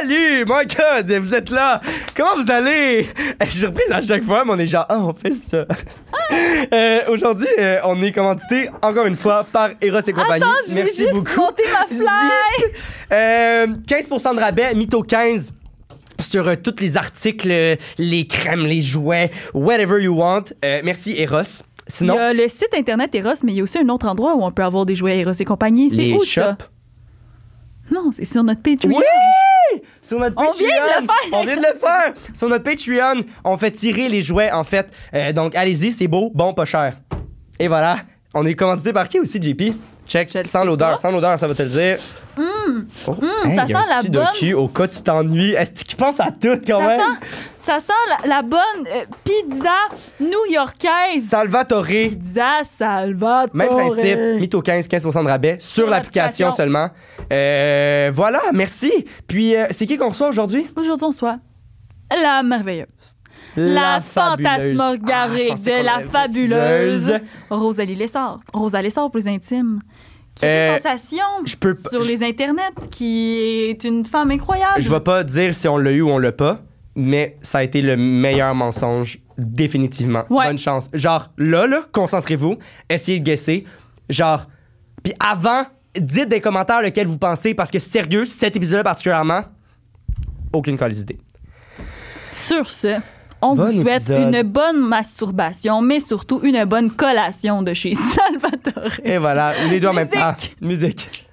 Salut, my God, vous êtes là? Comment vous allez? Je suis surprise à chaque fois, mais on est genre, ah, on fait ça. Aujourd'hui, on est commandité encore une fois par Eros et compagnie. Attends, je vais juste monter ma fly. 15% de rabais, Mytho15. Sur tous les articles, les crèmes, les jouets, whatever you want. Merci, Eros. Sinon, il y a le site internet Eros, mais il y a aussi un autre endroit où on peut avoir des jouets Eros et compagnie. C'est où, shops? Ça? Non, c'est sur notre Patreon. Oui! Sur notre Patreon. On vient de le faire! Sur notre Patreon, on fait tirer les jouets, en fait. Donc, allez-y, c'est beau, bon, pas cher. Et voilà. On est commandité par qui aussi, JP? Check. Sans l'odeur, ça va te le dire. Hey, ça sent la bonne. Sudoku, au cas où tu t'ennuies. Est-ce qu'il pense à tout quand même? Ça sent la bonne pizza new-yorkaise. Pizza Salvatore. Même principe, Mytho15, 15% de rabais sur l'application seulement. Voilà, merci. Puis, c'est qui qu'on reçoit aujourd'hui? Aujourd'hui, on reçoit la merveilleuse. La fantasmagorique de la fabuleuse Rosalie Lessard. Rosalie Lessard pour les intimes. Qui a des sensations sur les internets, qui est une femme incroyable. Je vais pas dire si on l'a eu ou on l'a pas, mais ça a été le meilleur mensonge, définitivement. Ouais. Bonne chance. Genre, là, concentrez-vous, essayez de guesser. Genre, puis avant, dites des commentaires lequel vous pensez, parce que sérieux, cet épisode-là particulièrement, aucune calice d'idée. Sur ce... On vous souhaite une bonne masturbation, mais surtout une bonne collation de chez Salvatore. Et voilà, les deux en même temps. Ah, musique.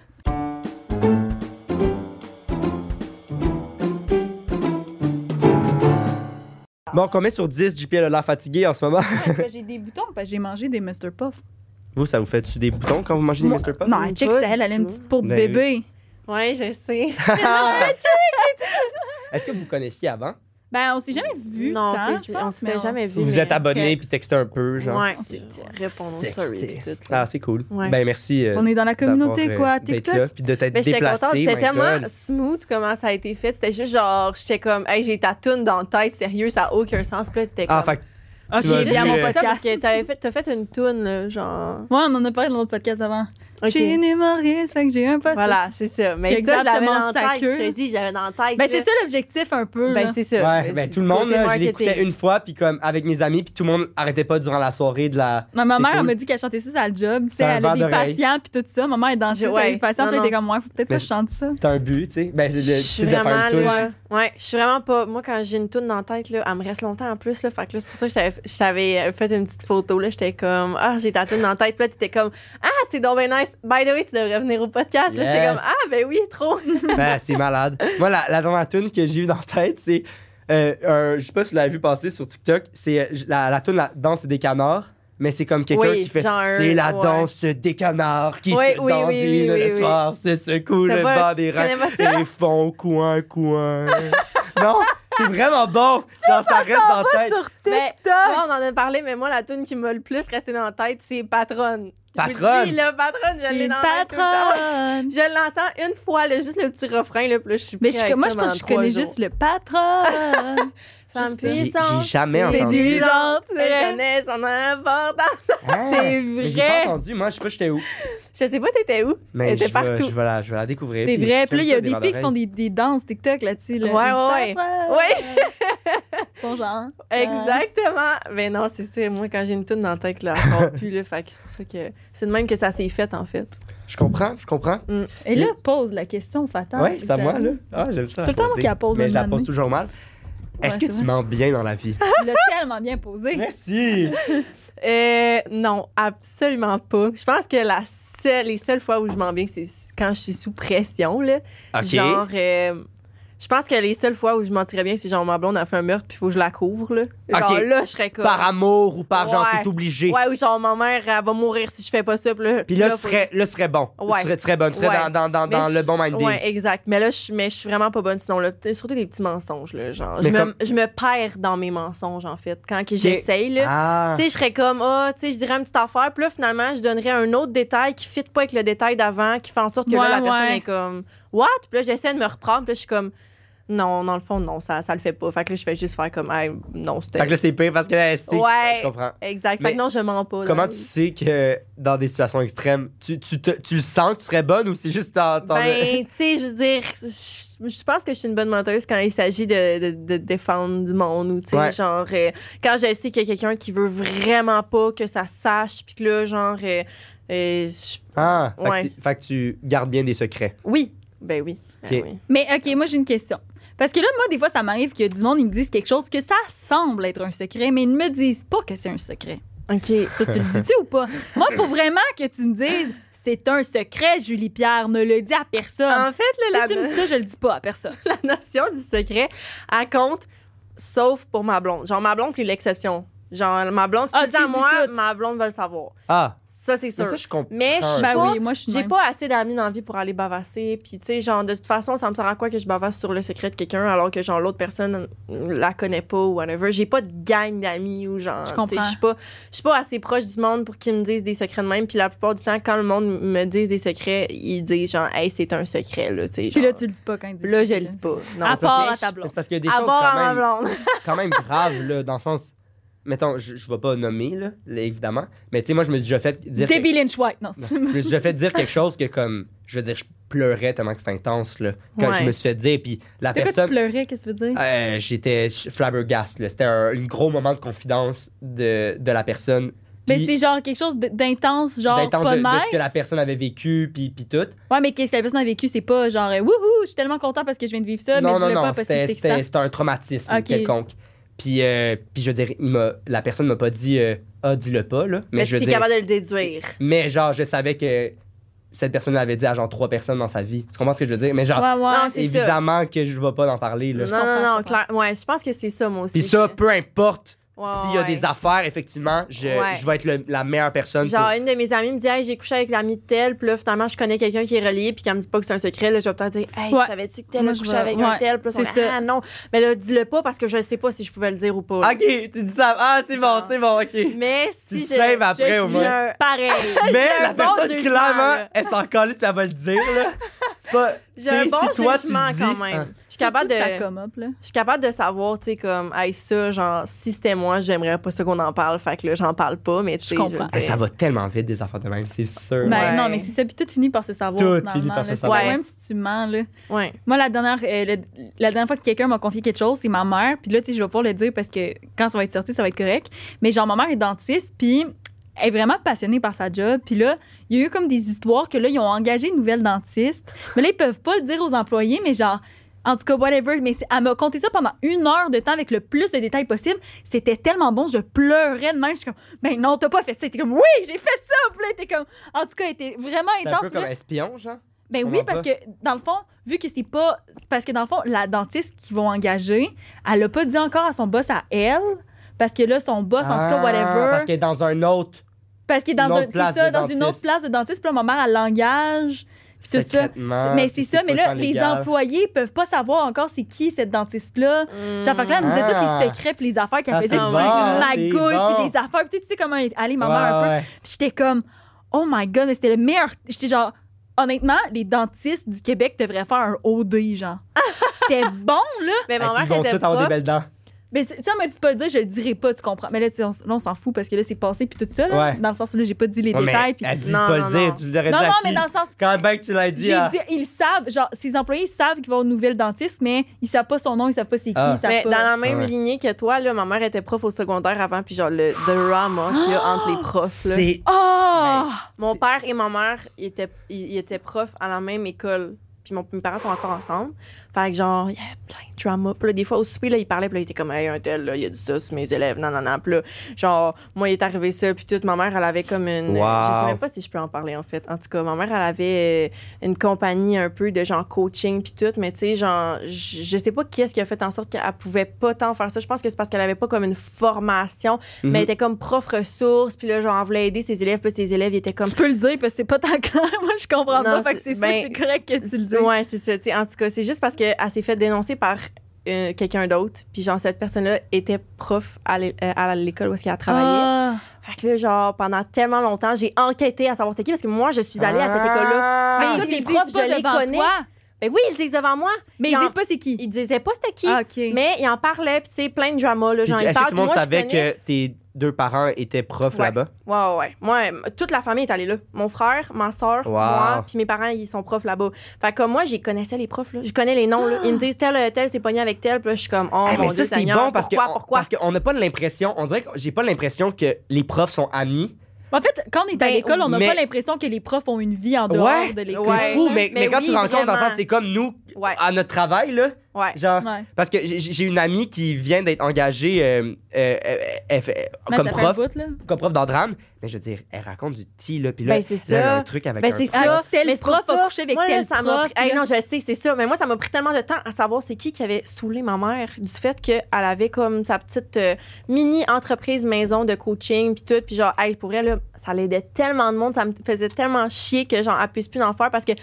Bon, combien sur 10, JP a l'air fatigué en ce moment? Ouais, j'ai des boutons parce que j'ai mangé des Mr. Puff. Vous, ça vous fait-tu des boutons quand vous mangez des Mr. Puff? Non, check ça, elle a une petite peau de bébé. Oui. Ouais, je sais. Est-ce que vous connaissiez avant? Ben, on s'est jamais vu. Non, on s'est jamais vu. Vous êtes abonné puis textez un peu, genre. Ouais, répondons story. Ah, c'est cool. Ouais. Ben, merci. On est dans la communauté, quoi. TikTok. Puis de t'être déplacé. C'était tellement smooth comment ça a été fait. C'était juste genre, j'étais comme, hey, j'ai ta toune dans la tête, sérieux, ça n'a aucun sens. Puis là, t'étais comme. Ah, fait OK, viens à mon podcast. Ça parce que t'as fait une toune, genre. Ouais, on en a parlé dans l'autre podcast avant. Okay. Je suis une humoriste, fait que j'ai un passé. Voilà, c'est ça. Mais ça, je l'avais dans tête. Je l'ai dit, j'avais dans tête. Ben, c'est ça l'objectif un peu. Ben, c'est ça. Ouais, ben, tout le monde, je l'écoutais une fois, puis comme avec mes amis, puis tout le monde arrêtait pas durant la soirée de la. Ma mère, elle m'a dit qu'elle chantait ça à la job. Tu sais, elle a des patients, puis tout ça. Ma mère est dans le jeu, elle a des patients, puis elle était comme moi, faut peut-être pas que je chante ça. T'as un but, tu sais. Ben, c'est de faire une toune. Ouais, je suis vraiment pas. Moi, quand j'ai une toune dans la tête, elle me reste longtemps en plus. Fait que là, c'est pour ça que je t'avais fait une petite photo. J'étais comme, ah, j'ai ta toune dans la tête. Puis là, t'étais comme, ah, c'est donc bien nice. By the way, tu devrais venir au podcast. Yes. Là, j'étais comme, ah, ben oui, trop. Ben, c'est malade. Moi, la dernière tune que j'ai eue dans la tête, c'est, je sais pas si vous l'avez vu passer sur TikTok, c'est la tune La danse des canards, mais c'est comme quelqu'un qui fait, genre, c'est la danse des canards qui se dandine le soir, se secoue le bas des reins et font coin. Non, c'est vraiment bon. Genre, ça reste dans la tête. Sur TikTok. Mais, moi, on en a parlé, mais moi, la tune qui m'a le plus resté dans la tête, c'est Patronne. Patronne. Le patronne, je l'ai dans la tête tout le temps. Je l'entends une fois, juste le petit refrain, là, puis là, je suis prête à ça. Moi, je pense que je connais juste le patronne. Femme puissante. J'ai jamais entendu. Séduisante. Elle connaît son importance. Ah, c'est vrai. J'ai pas entendu. Moi, je sais pas, j'étais où. Je sais pas, t'étais où. Mais t'étais partout. Je vais la découvrir. C'est vrai. Puis là, il y a des filles qui font des danses TikTok là-dessus. Là. Ouais. Son genre. Exactement. Mais non, c'est ça. Moi, quand j'ai une toune dans la tête, là, elle sort plus. Là, fait que c'est pour ça que c'est de même que ça s'est fait, en fait. Je comprends. Mm. Et là, pose la question fatale. Oui, c'est à moi, là. Ah, j'aime ça. C'est tout le temps moi qui la pose. Mais je la pose toujours mal. Est-ce que tu mens bien dans la vie? Tu l'as tellement bien posé. Merci! Non, absolument pas. Je pense que les seules fois où je mens bien, c'est quand je suis sous pression. Là. OK. Genre, je pense que les seules fois où je mentirais bien, c'est genre ma blonde a fait un meurtre puis il faut que je la couvre. Là. Genre là, je serais comme... Par amour ou par genre t'es obligé. Ouais, ou genre ma mère, elle va mourir si je fais pas ça. Puis là, tu serais bon. Ouais. Tu serais bonne. Tu serais dans le bon minding. Ouais, exact. Mais là, je suis vraiment pas bonne sinon. Là, surtout des petits mensonges. Là, genre, je me perds dans mes mensonges, en fait, quand j'essaye. Là. Ah. Tu sais, je serais comme, je dirais une petite affaire. Puis là, finalement, je donnerais un autre détail qui fit pas avec le détail d'avant, qui fait en sorte que là, la personne est comme... What? Puis là, j'essaie de me reprendre. Puis là, je suis comme... Non, dans le fond, non, ça le fait pas. Fait que là, je fais juste faire comme, hey, non, c'était. Fait que là, c'est pire parce que là, c'est. Ouais, je comprends. Exact. Mais fait que non, je mens pas. Comment tu sais que dans des situations extrêmes, tu le sens que tu serais bonne ou c'est juste t'entends. Ben, tu sais, je veux dire, je pense que je suis une bonne menteuse quand il s'agit de défendre du monde ou, tu sais, ouais. Genre, quand je sais qu'il y a quelqu'un qui veut vraiment pas que ça sache, puis que là, genre. Ah, ouais. Fait que tu gardes bien des secrets. Oui. Ben oui. Okay. Ah oui. Mais OK, moi, j'ai une question. Parce que là, moi, des fois, ça m'arrive qu'il y a du monde, ils me disent quelque chose que ça semble être un secret, mais ils ne me disent pas que c'est un secret. OK. Ça, tu le dis-tu ou pas? Moi, il faut vraiment que tu me dises c'est un secret, Julie-Pierre, ne le dis à personne. En fait, là, si tu me dis ça, je le dis pas à personne. La notion du secret, elle compte sauf pour ma blonde. Genre, ma blonde, c'est l'exception. Genre, ma blonde, si tu dis à moi, tout. Ma blonde veut le savoir. Ah. Ça, c'est sûr. Mais, ça, je comprends. Mais je suis pas, ben oui, moi, j'ai même pas assez d'amis dans la vie pour aller bavasser. Puis, tu sais, genre, de toute façon, ça me sert à quoi que je bavasse sur le secret de quelqu'un alors que, genre, l'autre personne la connaît pas ou whatever. J'ai pas de gang d'amis ou, genre, tu sais, je suis pas assez proche du monde pour qu'ils me disent des secrets de même. Puis, la plupart du temps, quand le monde me dit des secrets, ils disent, genre, hey, c'est un secret, là, tu sais. Puis là, tu le dis pas quand ils disent. Là, je le dis pas. Non, à part à ta blonde. C'est parce qu'il y a des choses quand même graves, là, dans le sens. Mettons, je vais pas nommer, là, évidemment, mais tu sais, moi, je me suis déjà fait dire. Debbie Lynch White, non. Je me suis déjà fait dire quelque chose que, comme, je veux dire, je pleurais tellement que c'était intense, là, quand je me suis fait dire. Puis la personne. Pourquoi tu pleurais, qu'est-ce que tu veux dire? J'étais flabbergast, là. C'était un gros moment de confidence de la personne. Pis, mais c'est genre quelque chose d'intense, genre d'intense pas mal. De ce que la personne avait vécu, puis tout. Ouais, mais qu'est-ce que la personne a vécu, c'est pas genre, wouhou, je suis tellement content parce que je viens de vivre ça, non, mais non, pas parce que c'était un traumatisme quelconque. Puis je veux dire, la personne m'a pas dit « Ah, dis-le pas », là. Mais je veux dire, capable de le déduire. Mais genre, je savais que cette personne l'avait dit à genre 3 personnes dans sa vie. Tu comprends ce que je veux dire? Mais genre, non, évidemment que je vais pas en parler, là. Non, clair. Ouais, je pense que c'est ça, moi aussi. Puis ça, peu importe. S'il y a des affaires, effectivement, je vais être la meilleure personne. Genre, une de mes amies me dit « Hey, j'ai couché avec l'ami de tel », puis là, finalement, je connais quelqu'un qui est relié, puis qu'elle me dit pas que c'est un secret, là, je vais peut-être dire « Hey, savais-tu que tel a couché avec un tel », puis là, c'est ça. Ah non, mais là, dis-le pas parce que je sais pas si je pouvais le dire ou pas. Là. OK, tu dis ça. Ah, c'est bon, OK. Mais si tu saves après, au moins. Pareil. Mais la personne, clairement, elle s'en calisse, puis elle va le dire, là. C'est pas. J'ai un bon jugement quand même. Je suis capable de savoir, tu sais, comme, hey, ça, genre, si c'était moi, j'aimerais pas ça qu'on en parle, fait que là, j'en parle pas, mais tu sais. Ça va tellement vite, des affaires de même, c'est sûr. Ben non, mais c'est ça, puis tout finit par se savoir. Tout finit par se savoir. Même si tu mens, là. Ouais. Moi, la dernière fois que quelqu'un m'a confié quelque chose, c'est ma mère, puis là, tu sais, je vais pouvoir le dire parce que quand ça va être sorti, ça va être correct. Mais genre, ma mère est dentiste, puis elle est vraiment passionnée par sa job. Puis là, il y a eu comme des histoires que là, ils ont engagé une nouvelle dentiste. Mais là, ils peuvent pas le dire aux employés, mais genre, en tout cas, whatever. Mais elle m'a conté ça pendant 1 heure de temps avec le plus de détails possible. C'était tellement bon, je pleurais de même. Je suis comme, ben non, t'as pas fait ça. Elle était comme, oui, j'ai fait ça. Puis là, elle était comme, en tout cas, elle était vraiment intense. C'est un peu comme espion, genre? Ben oui, parce que dans le fond, vu que c'est pas. Parce que dans le fond, la dentiste qu'ils vont engager, elle a pas dit encore à son boss à elle. Parce que là, son boss, en tout cas, whatever. Parce qu'elle est dans un autre. Parce qu'il est dans une autre place de dentiste. Puis là, ma mère, elle l'engage. Tout ça. Mais c'est ça. Mais là, les employés peuvent pas savoir encore c'est qui cette dentiste-là. Chaque fois que là, elle nous disait tous les secrets puis les affaires qu'elle faisait. My God, puis des affaires. Puis tu sais comment elle est, ma mère, un peu. Puis j'étais comme, oh my God, mais c'était le meilleur. J'étais genre, honnêtement, les dentistes du Québec devraient faire un OD, genre. C'était bon, là. Mais ma mère, ils vont tous avoir des belles dents. Mais ça, on m'a dit de pas le dire, je le dirai pas, tu comprends. Mais là, on s'en fout parce que là, c'est passé, puis tout ça, là, dans le sens où là, j'ai pas dit les détails. Puis elle dit non, pas non, le dire, non. Tu l'aurais dit. Non, mais dans le sens. Quand même que tu l'as dit. J'ai dit, ils savent, genre, ses employés, ils savent qu'ils vont au nouvel dentiste, mais ils savent pas son nom, ils savent pas c'est qui. Ils savent mais pas. Dans la même lignée que toi, là, ma mère était prof au secondaire avant, puis genre, le drama qu'il y a entre les profs. Là. C'est. Oh! Mon père et ma mère, ils étaient profs à la même école. Puis mes parents sont encore ensemble. Fait que genre, il y avait plein de drama. Puis là, des fois, au souper, là, il parlait. Puis là, il était comme, hey, un tel, là, il a dit ça sur mes élèves. Non. Puis là, genre, moi, il est arrivé ça. Puis toute ma mère, elle avait comme une. Wow. Je sais même pas si je peux en parler, en fait. En tout cas, ma mère, elle avait une compagnie un peu de genre coaching. Puis tout. Mais tu sais, genre, je sais pas qui est-ce qui a fait en sorte qu'elle pouvait pas tant faire ça. Je pense que c'est parce qu'elle avait pas comme une formation. Mm-hmm. Mais elle était comme prof ressource. Puis là, genre, elle voulait aider ses élèves. Puis ses élèves, ils étaient comme. Tu peux le dire, parce que c'est pas tant clair. Moi, je comprends pas. Fait que c'est ben, sûr, c'est correct que tu le dis. Ouais, c'est ça. En tout cas, c'est juste parce qu'elle s'est fait dénoncer par quelqu'un d'autre. Puis, genre, cette personne-là était prof à l'école où est-ce qu'elle travaillait. Fait que là, genre, pendant tellement longtemps, j'ai enquêté à savoir c'était qui parce que moi, je suis allée à cette école-là. Toutes les profs, je les connais. Toi. Ben oui, ils le disent devant moi. Mais ils disent pas c'est qui. Ils disaient pas c'était qui. Ah, okay. Mais ils en parlaient, puis tu sais, plein de dramas. Là, genre, ils parlent. Tout le monde savait que tes deux parents étaient profs là-bas? Ouais. Moi, toute la famille est allée là. Mon frère, ma soeur, moi, puis mes parents, ils sont profs là-bas. Fait que moi, j'y connaissais les profs, là. Je connais les noms, là. Ils me disent tel, c'est pogné avec tel, puis là, je suis comme, oh, mon Dieu, Seigneur, bon pourquoi? Parce qu'on n'a pas l'impression, on dirait que j'ai pas l'impression que les profs sont amis. En fait, quand on est à l'école, on n'a pas l'impression que les profs ont une vie en dehors de l'école. C'est fou, mais quand tu rencontres, dans le sens, c'est comme nous, à notre travail, là. Genre, parce que j'ai une amie qui vient d'être engagée comme prof dans drame. Mais je veux dire, elle raconte du petit, là, puis là, un truc avec un prof. Tel prof a couché avec tel prof. Non, je sais, c'est ça. Mais moi, ça m'a pris tellement de temps à savoir c'est qui avait saoulé ma mère du fait qu'elle avait comme sa petite mini-entreprise maison de coaching, puis tout. Puis genre, pour elle, là, ça l'aidait tellement de monde, ça me faisait tellement chier que genre, elle puisse plus en faire parce que,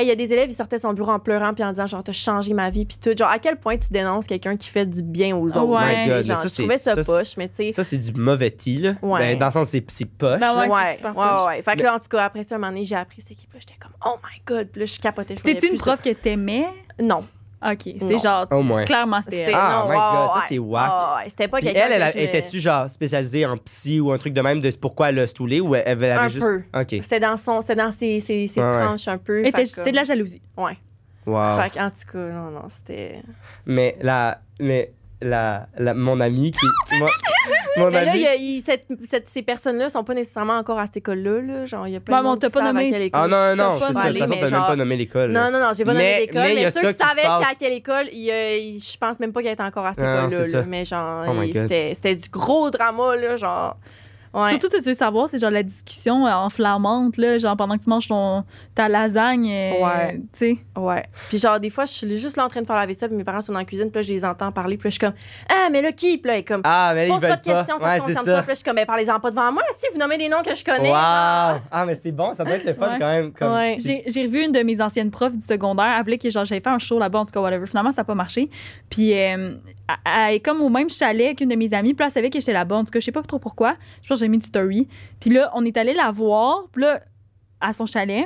il y a des élèves, ils sortaient de son bureau en pleurant, puis en disant, genre, t'as changé ma vie, puis tout. Genre, à quel point tu dénonces quelqu'un qui fait du bien aux autres? God, genre, je trouvais ça poche, mais tu sais. Ça, c'est du mauvais tea. Ben, dans le sens, c'est poche. Ben ouais. Fait que là, en tout cas, après ça, un moment donné, j'ai appris c'était qui. Puis j'étais comme, oh my God. Puis là, je capotais. C'était-tu une prof que t'aimais? Non. OK. C'est genre, clairement, c'était. Ah, my God, ça, c'est wack. C'était pas quelqu'un. Elle était-tu genre spécialisée en psy ou un truc de même de pourquoi elle a stoulé ou elle avait juste. Un peu. C'était dans ses tranches un peu. C'est de la jalousie. Ouais. Wow. Fait qu'en tout cas, non, c'était... Mais mon amie qui... Mais là, ces personnes-là sont pas nécessairement encore à cette école-là. Là. Genre, il y a plein de monde qui savent à quelle école. Ah non, c'est ça. De toute façon, t'as même pas nommé l'école. Non, j'ai pas nommé l'école. Mais ceux qui savaient à quelle école, je pense même pas qu'ils étaient encore à cette école-là. Mais genre, c'était du gros drama, là, genre... Ouais. Surtout, tu veux savoir, c'est genre la discussion enflammante, là, genre pendant que tu manges ta lasagne. Tu sais. Ouais. Puis, genre, des fois, je suis juste là en train de faire la vaisselle, puis mes parents sont dans la cuisine, puis là, je les entends parler, puis là, je suis comme, ah, mais là, qui? Puis là, elle est comme, pose pas de questions, ça ne concerne pas. Puis là, je suis comme, ben, parlez-en pas devant moi, si vous nommez des noms que je connais. Wow. Ah, mais c'est bon, ça doit être le fun quand même. J'ai revu une de mes anciennes profs du secondaire, elle voulait que j'avais fait un show là-bas, en tout cas, whatever. Finalement, ça n'a pas marché. Puis, elle est comme au même chalet qu'une de mes amies, puis là, elle savait que j'étais là-bas. En tout cas, je sais pas trop pourquoi. Je pense j'ai mis du story. Puis là, on est allé la voir, puis là, à son chalet.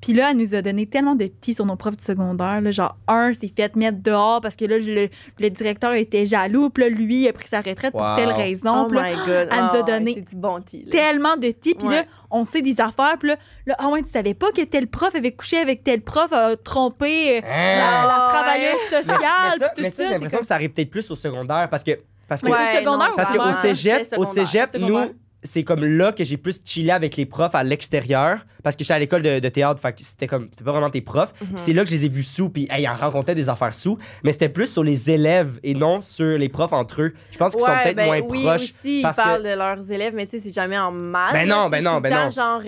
Puis là, elle nous a donné tellement de tis sur nos profs du secondaire. Là, genre, un s'est fait mettre dehors parce que là, le directeur était jaloux. Puis là, lui, il a pris sa retraite pour telle raison. Oh my God. Elle nous a donné tellement de tis. Puis là, on sait des affaires. Puis là, tu savais pas que tel prof avait couché avec tel prof, a trompé la travailleuse sociale. Mais ça, j'ai l'impression que ça arrive peut-être plus au secondaire parce que. Parce qu'au cégep, nous, c'est comme là que j'ai plus chillé avec les profs à l'extérieur parce que j'étais à l'école de théâtre, fait que c'était pas vraiment tes profs. Mm-hmm. C'est là que je les ai vus sous, puis ils en rencontraient des affaires sous, mais c'était plus sur les élèves et non sur les profs entre eux. Je pense qu'ils sont peut-être moins proches. Oui, aussi, ils parlent de leurs élèves, mais tu sais, c'est jamais en mal. Ben non. Genre...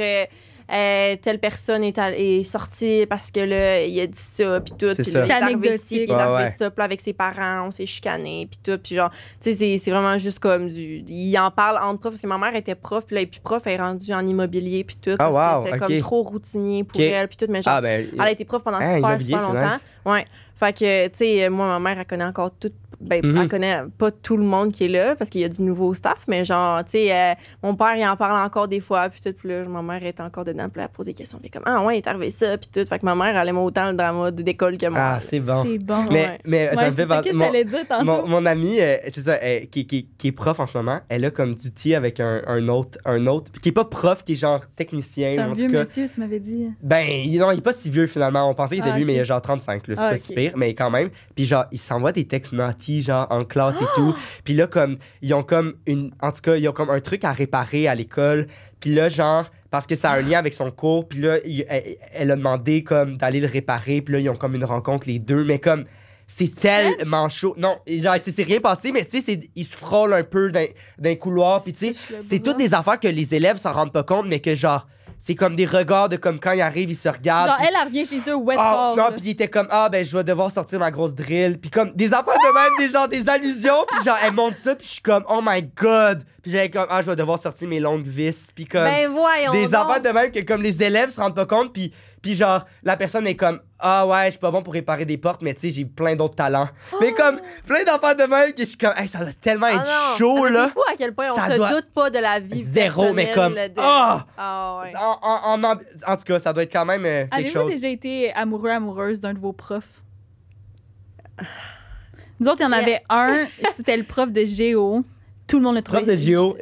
telle personne est sortie parce que là, il a dit ça, puis tout. Puis là, il est arrivé ci, puis il est arrivé ça. Puis là, avec ses parents, on s'est chicané, puis tout. Puis genre, tu sais, c'est vraiment juste comme du... Il en parle entre profs, parce que ma mère était prof, puis là, et puis prof, elle est rendue en immobilier, puis tout. Parce que c'était comme trop routinier pour elle, puis tout. Mais genre, elle a été prof pendant super longtemps. Nice. Ouais. Fait que, tu sais, moi, ma mère, elle connaît encore tout. Ben, Elle connaît pas tout le monde qui est là parce qu'il y a du nouveau staff, mais genre, tu sais, mon père, il en parle encore des fois, puis tout. Puis là, ma mère était encore dedans, puis elle pose des questions. Puis comme, il est arrivé ça, puis tout. Fait que ma mère, elle aime autant le drama d'école que moi. Ah, c'est bon. Mais ça me fait penser. Mon amie, c'est ça, qui est prof en ce moment, elle a comme du tea avec un autre, qui est pas prof, qui est genre technicien. C'est un vieux monsieur, tu m'avais dit. Ben, non, il est pas si vieux finalement. On pensait qu'il était vieux, mais il a genre 35, là. C'est pas si pire, mais quand même. Puis genre, il s'envoie des textes naughty, genre en classe et tout. Puis là, comme, ils ont comme un truc à réparer à l'école. Puis là, genre, parce que ça a un lien avec son cours. Puis là, elle a demandé comme d'aller le réparer. Puis là, ils ont comme une rencontre, les deux. Mais comme, c'est tellement chaud. Non, genre, c'est rien passé, mais tu sais, ils se frôlent un peu dans les couloirs. Puis tu sais, c'est toutes des affaires que les élèves s'en rendent pas compte, mais que genre, c'est comme des regards de comme quand ils arrivent, ils se regardent. Genre, pis... elle revient chez eux, non, puis il était comme, je vais devoir sortir ma grosse drill. Puis comme, des affaires de même, des allusions. Puis genre, elle monte ça, puis je suis comme, oh my God. Puis j'avais comme, je vais devoir sortir mes longues vis. Puis comme, des affaires de même que comme les élèves se rendent pas compte. Puis Puis genre, la personne est comme « Ah ouais, je suis pas bon pour réparer des portes, mais tu sais, j'ai plein d'autres talents. Oh. » Mais comme, plein d'enfants de même que je suis comme hey, « ça doit tellement être chaud, là. » C'est fou à quel point on se doute pas de la vie zéro, mais comme « Ah! Oh. » ouais. En tout cas, ça doit être quand même quelque chose. Avez-vous déjà été amoureux, amoureuse d'un de vos profs? Nous autres, il y en avait un, c'était le prof de géo. Tout le monde l'a trouvé. Tout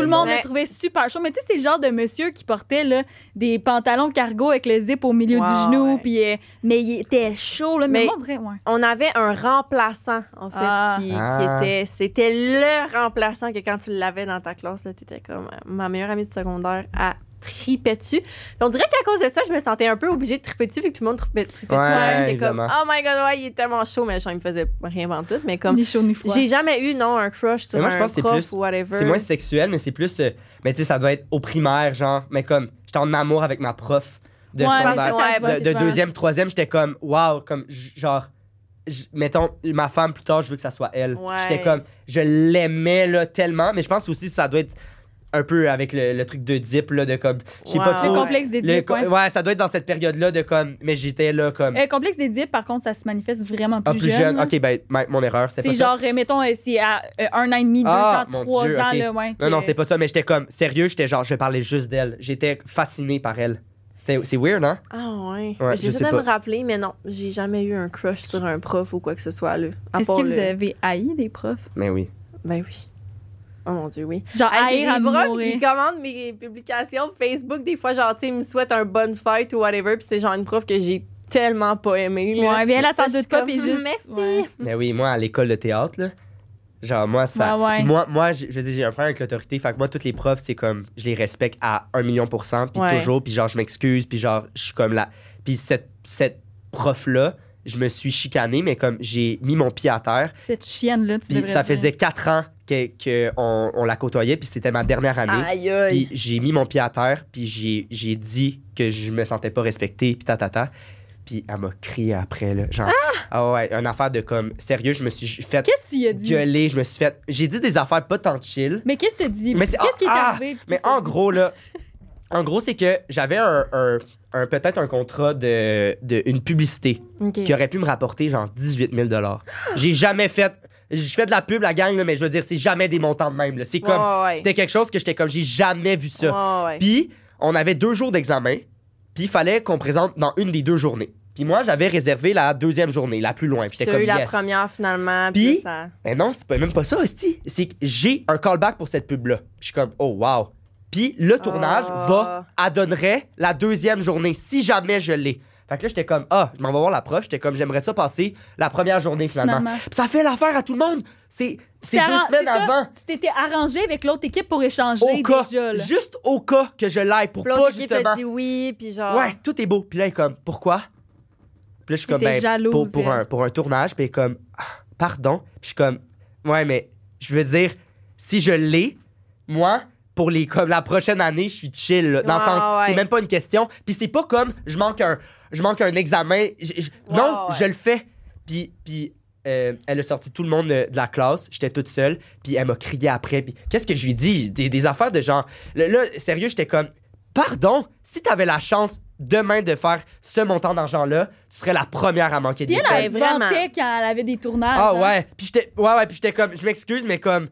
le monde l'a trouvé super chaud. Mais tu sais, c'est le genre de monsieur qui portait là, des pantalons cargo avec le zip au milieu du genou. Ouais. Puis, mais il était chaud. Là, mais on dirait, on avait un remplaçant, en fait, qui était... C'était le remplaçant que quand tu l'avais dans ta classe, tu étais comme ma meilleure amie de secondaire à... tripais dessus. Puis on dirait qu'à cause de ça, je me sentais un peu obligée de triper dessus, vu que tout le monde tripait dessus. J'ai comme, oh my god, ouais, il est tellement chaud, mais genre, il me faisait rien en tout. Mais comme, ni chaud, ni froid. J'ai jamais eu, un crush sur un prof ou whatever. C'est moins sexuel, mais c'est plus, mais tu sais, ça doit être au primaire, genre, mais comme, j'étais en amour avec ma prof de secondaire. De deuxième, troisième, j'étais comme, wow, comme, genre, mettons, ma femme, plus tard, je veux que ça soit elle. Ouais. J'étais comme, je l'aimais, là, tellement, mais je pense aussi, ça doit être un peu avec le truc de dip là de comme je sais pas trop le complexe des dip ça doit être dans cette période là de comme mais j'étais là comme le complexe des dip par contre ça se manifeste vraiment plus jeune. OK ben mon erreur c'est pas genre, ça c'est genre mettons si à 1 an et demi 203 ans là non c'est pas ça mais j'étais comme sérieux j'étais genre je parlais juste d'elle j'étais fasciné par elle. C'est weird, hein? Ah ouais. J'ai juste à me rappeler, mais non, j'ai jamais eu un crush sur un prof ou quoi que ce soit là. Est-ce que vous avez haï des profs? Ben oui. Oh mon Dieu, oui. Genre, j'ai des profs qui commandent mes publications Facebook. Des fois, genre, tu sais, ils me souhaitent un bonne fête ou whatever. Puis c'est genre une prof que j'ai tellement pas aimée. Là. Ouais, bien là, sans doute pas. Puis juste. Merci. Ouais. Mais oui, moi, à l'école de théâtre, là, genre, moi, ça. Ouais. Puis moi, je dis, j'ai un problème avec l'autorité. Fait que moi, toutes les profs, c'est comme, je les respecte à 1 million %. Puis toujours. Puis genre, je m'excuse. Puis genre, je suis comme là. Puis cette prof-là, je me suis chicanée, mais comme j'ai mis mon pied à terre. Cette chienne-là, tu devrais. Ça faisait 4 ans qu'on la côtoyait, puis c'était ma dernière année. Aïe. Puis j'ai mis mon pied à terre, puis j'ai dit que je me sentais pas respectée, puis ta. Puis elle m'a crié après, là. Genre, une affaire de comme, sérieux, je me suis fait gueuler, je me suis fait. J'ai dit des affaires pas tant chill. Mais qu'est-ce que tu dis? Mais qu'est-ce qui est arrivé? Mais en gros, là. En gros, c'est que j'avais peut-être un contrat une publicité qui aurait pu me rapporter genre 18 000 $. J'ai jamais fait... Je fais de la pub, la gang, là, mais je veux dire, c'est jamais des montants de même. Là. C'est comme, c'était quelque chose que j'étais comme, j'ai jamais vu ça. Puis, on avait 2 jours d'examen, puis il fallait qu'on présente dans une des 2 journées. Puis moi, j'avais réservé la 2e journée, la plus loin. Puis j'étais comme, eu la première, finalement. Puis ça... Mais non, c'est même pas ça, hostie. C'est que j'ai un callback pour cette pub-là. Je suis comme, oh, wow. Puis le tournage adonnerait la 2e journée, si jamais je l'ai. Fait que là, j'étais comme, je m'en vais voir la prof. J'étais comme, j'aimerais ça passer la première journée, finalement. Puis ça fait l'affaire à tout le monde. C'est 2 semaines avant. Tu t'étais arrangé avec l'autre équipe pour échanger déjà. Là. Juste au cas que je l'aille pour l'autre pas justement... L'autre équipe a dit oui, puis genre... Ouais, tout est beau. Puis là, elle est comme, pourquoi? Puis là, je suis comme, pour un tournage. Puis elle est comme, pardon. Puis je suis comme, ouais, mais je veux dire, si je l'ai, moi... Pour comme la prochaine année, je suis chill. Là, dans le sens, c'est même pas une question. Puis c'est pas comme je manque un examen. Non, je le fais. Puis elle a sorti tout le monde de la classe. J'étais toute seule. Puis elle m'a crié après. Puis qu'est-ce que je lui dis? Des affaires de genre. Là, sérieux, j'étais comme, pardon, si t'avais la chance demain de faire ce montant d'argent-là, tu serais la première à manquer d'école. Elle vraiment quand elle avait des tournages. Ouais. Puis j'étais comme, je m'excuse, mais comme.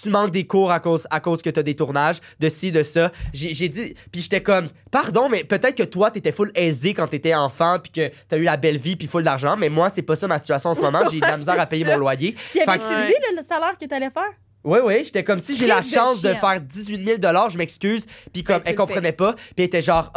Tu manques des cours à cause que t'as des tournages, de ci, de ça. J'ai dit... Puis j'étais comme, pardon, mais peut-être que toi, t'étais full aisé quand t'étais enfant puis que t'as eu la belle vie puis full d'argent, mais moi, c'est pas ça ma situation en ce moment. J'ai de la misère à payer mon loyer. Puis avec le salaire que t'allais faire? Oui. J'étais comme, si j'ai la chance de faire 18 000 $, je m'excuse. Puis comme, elle comprenait pas. Puis elle était genre,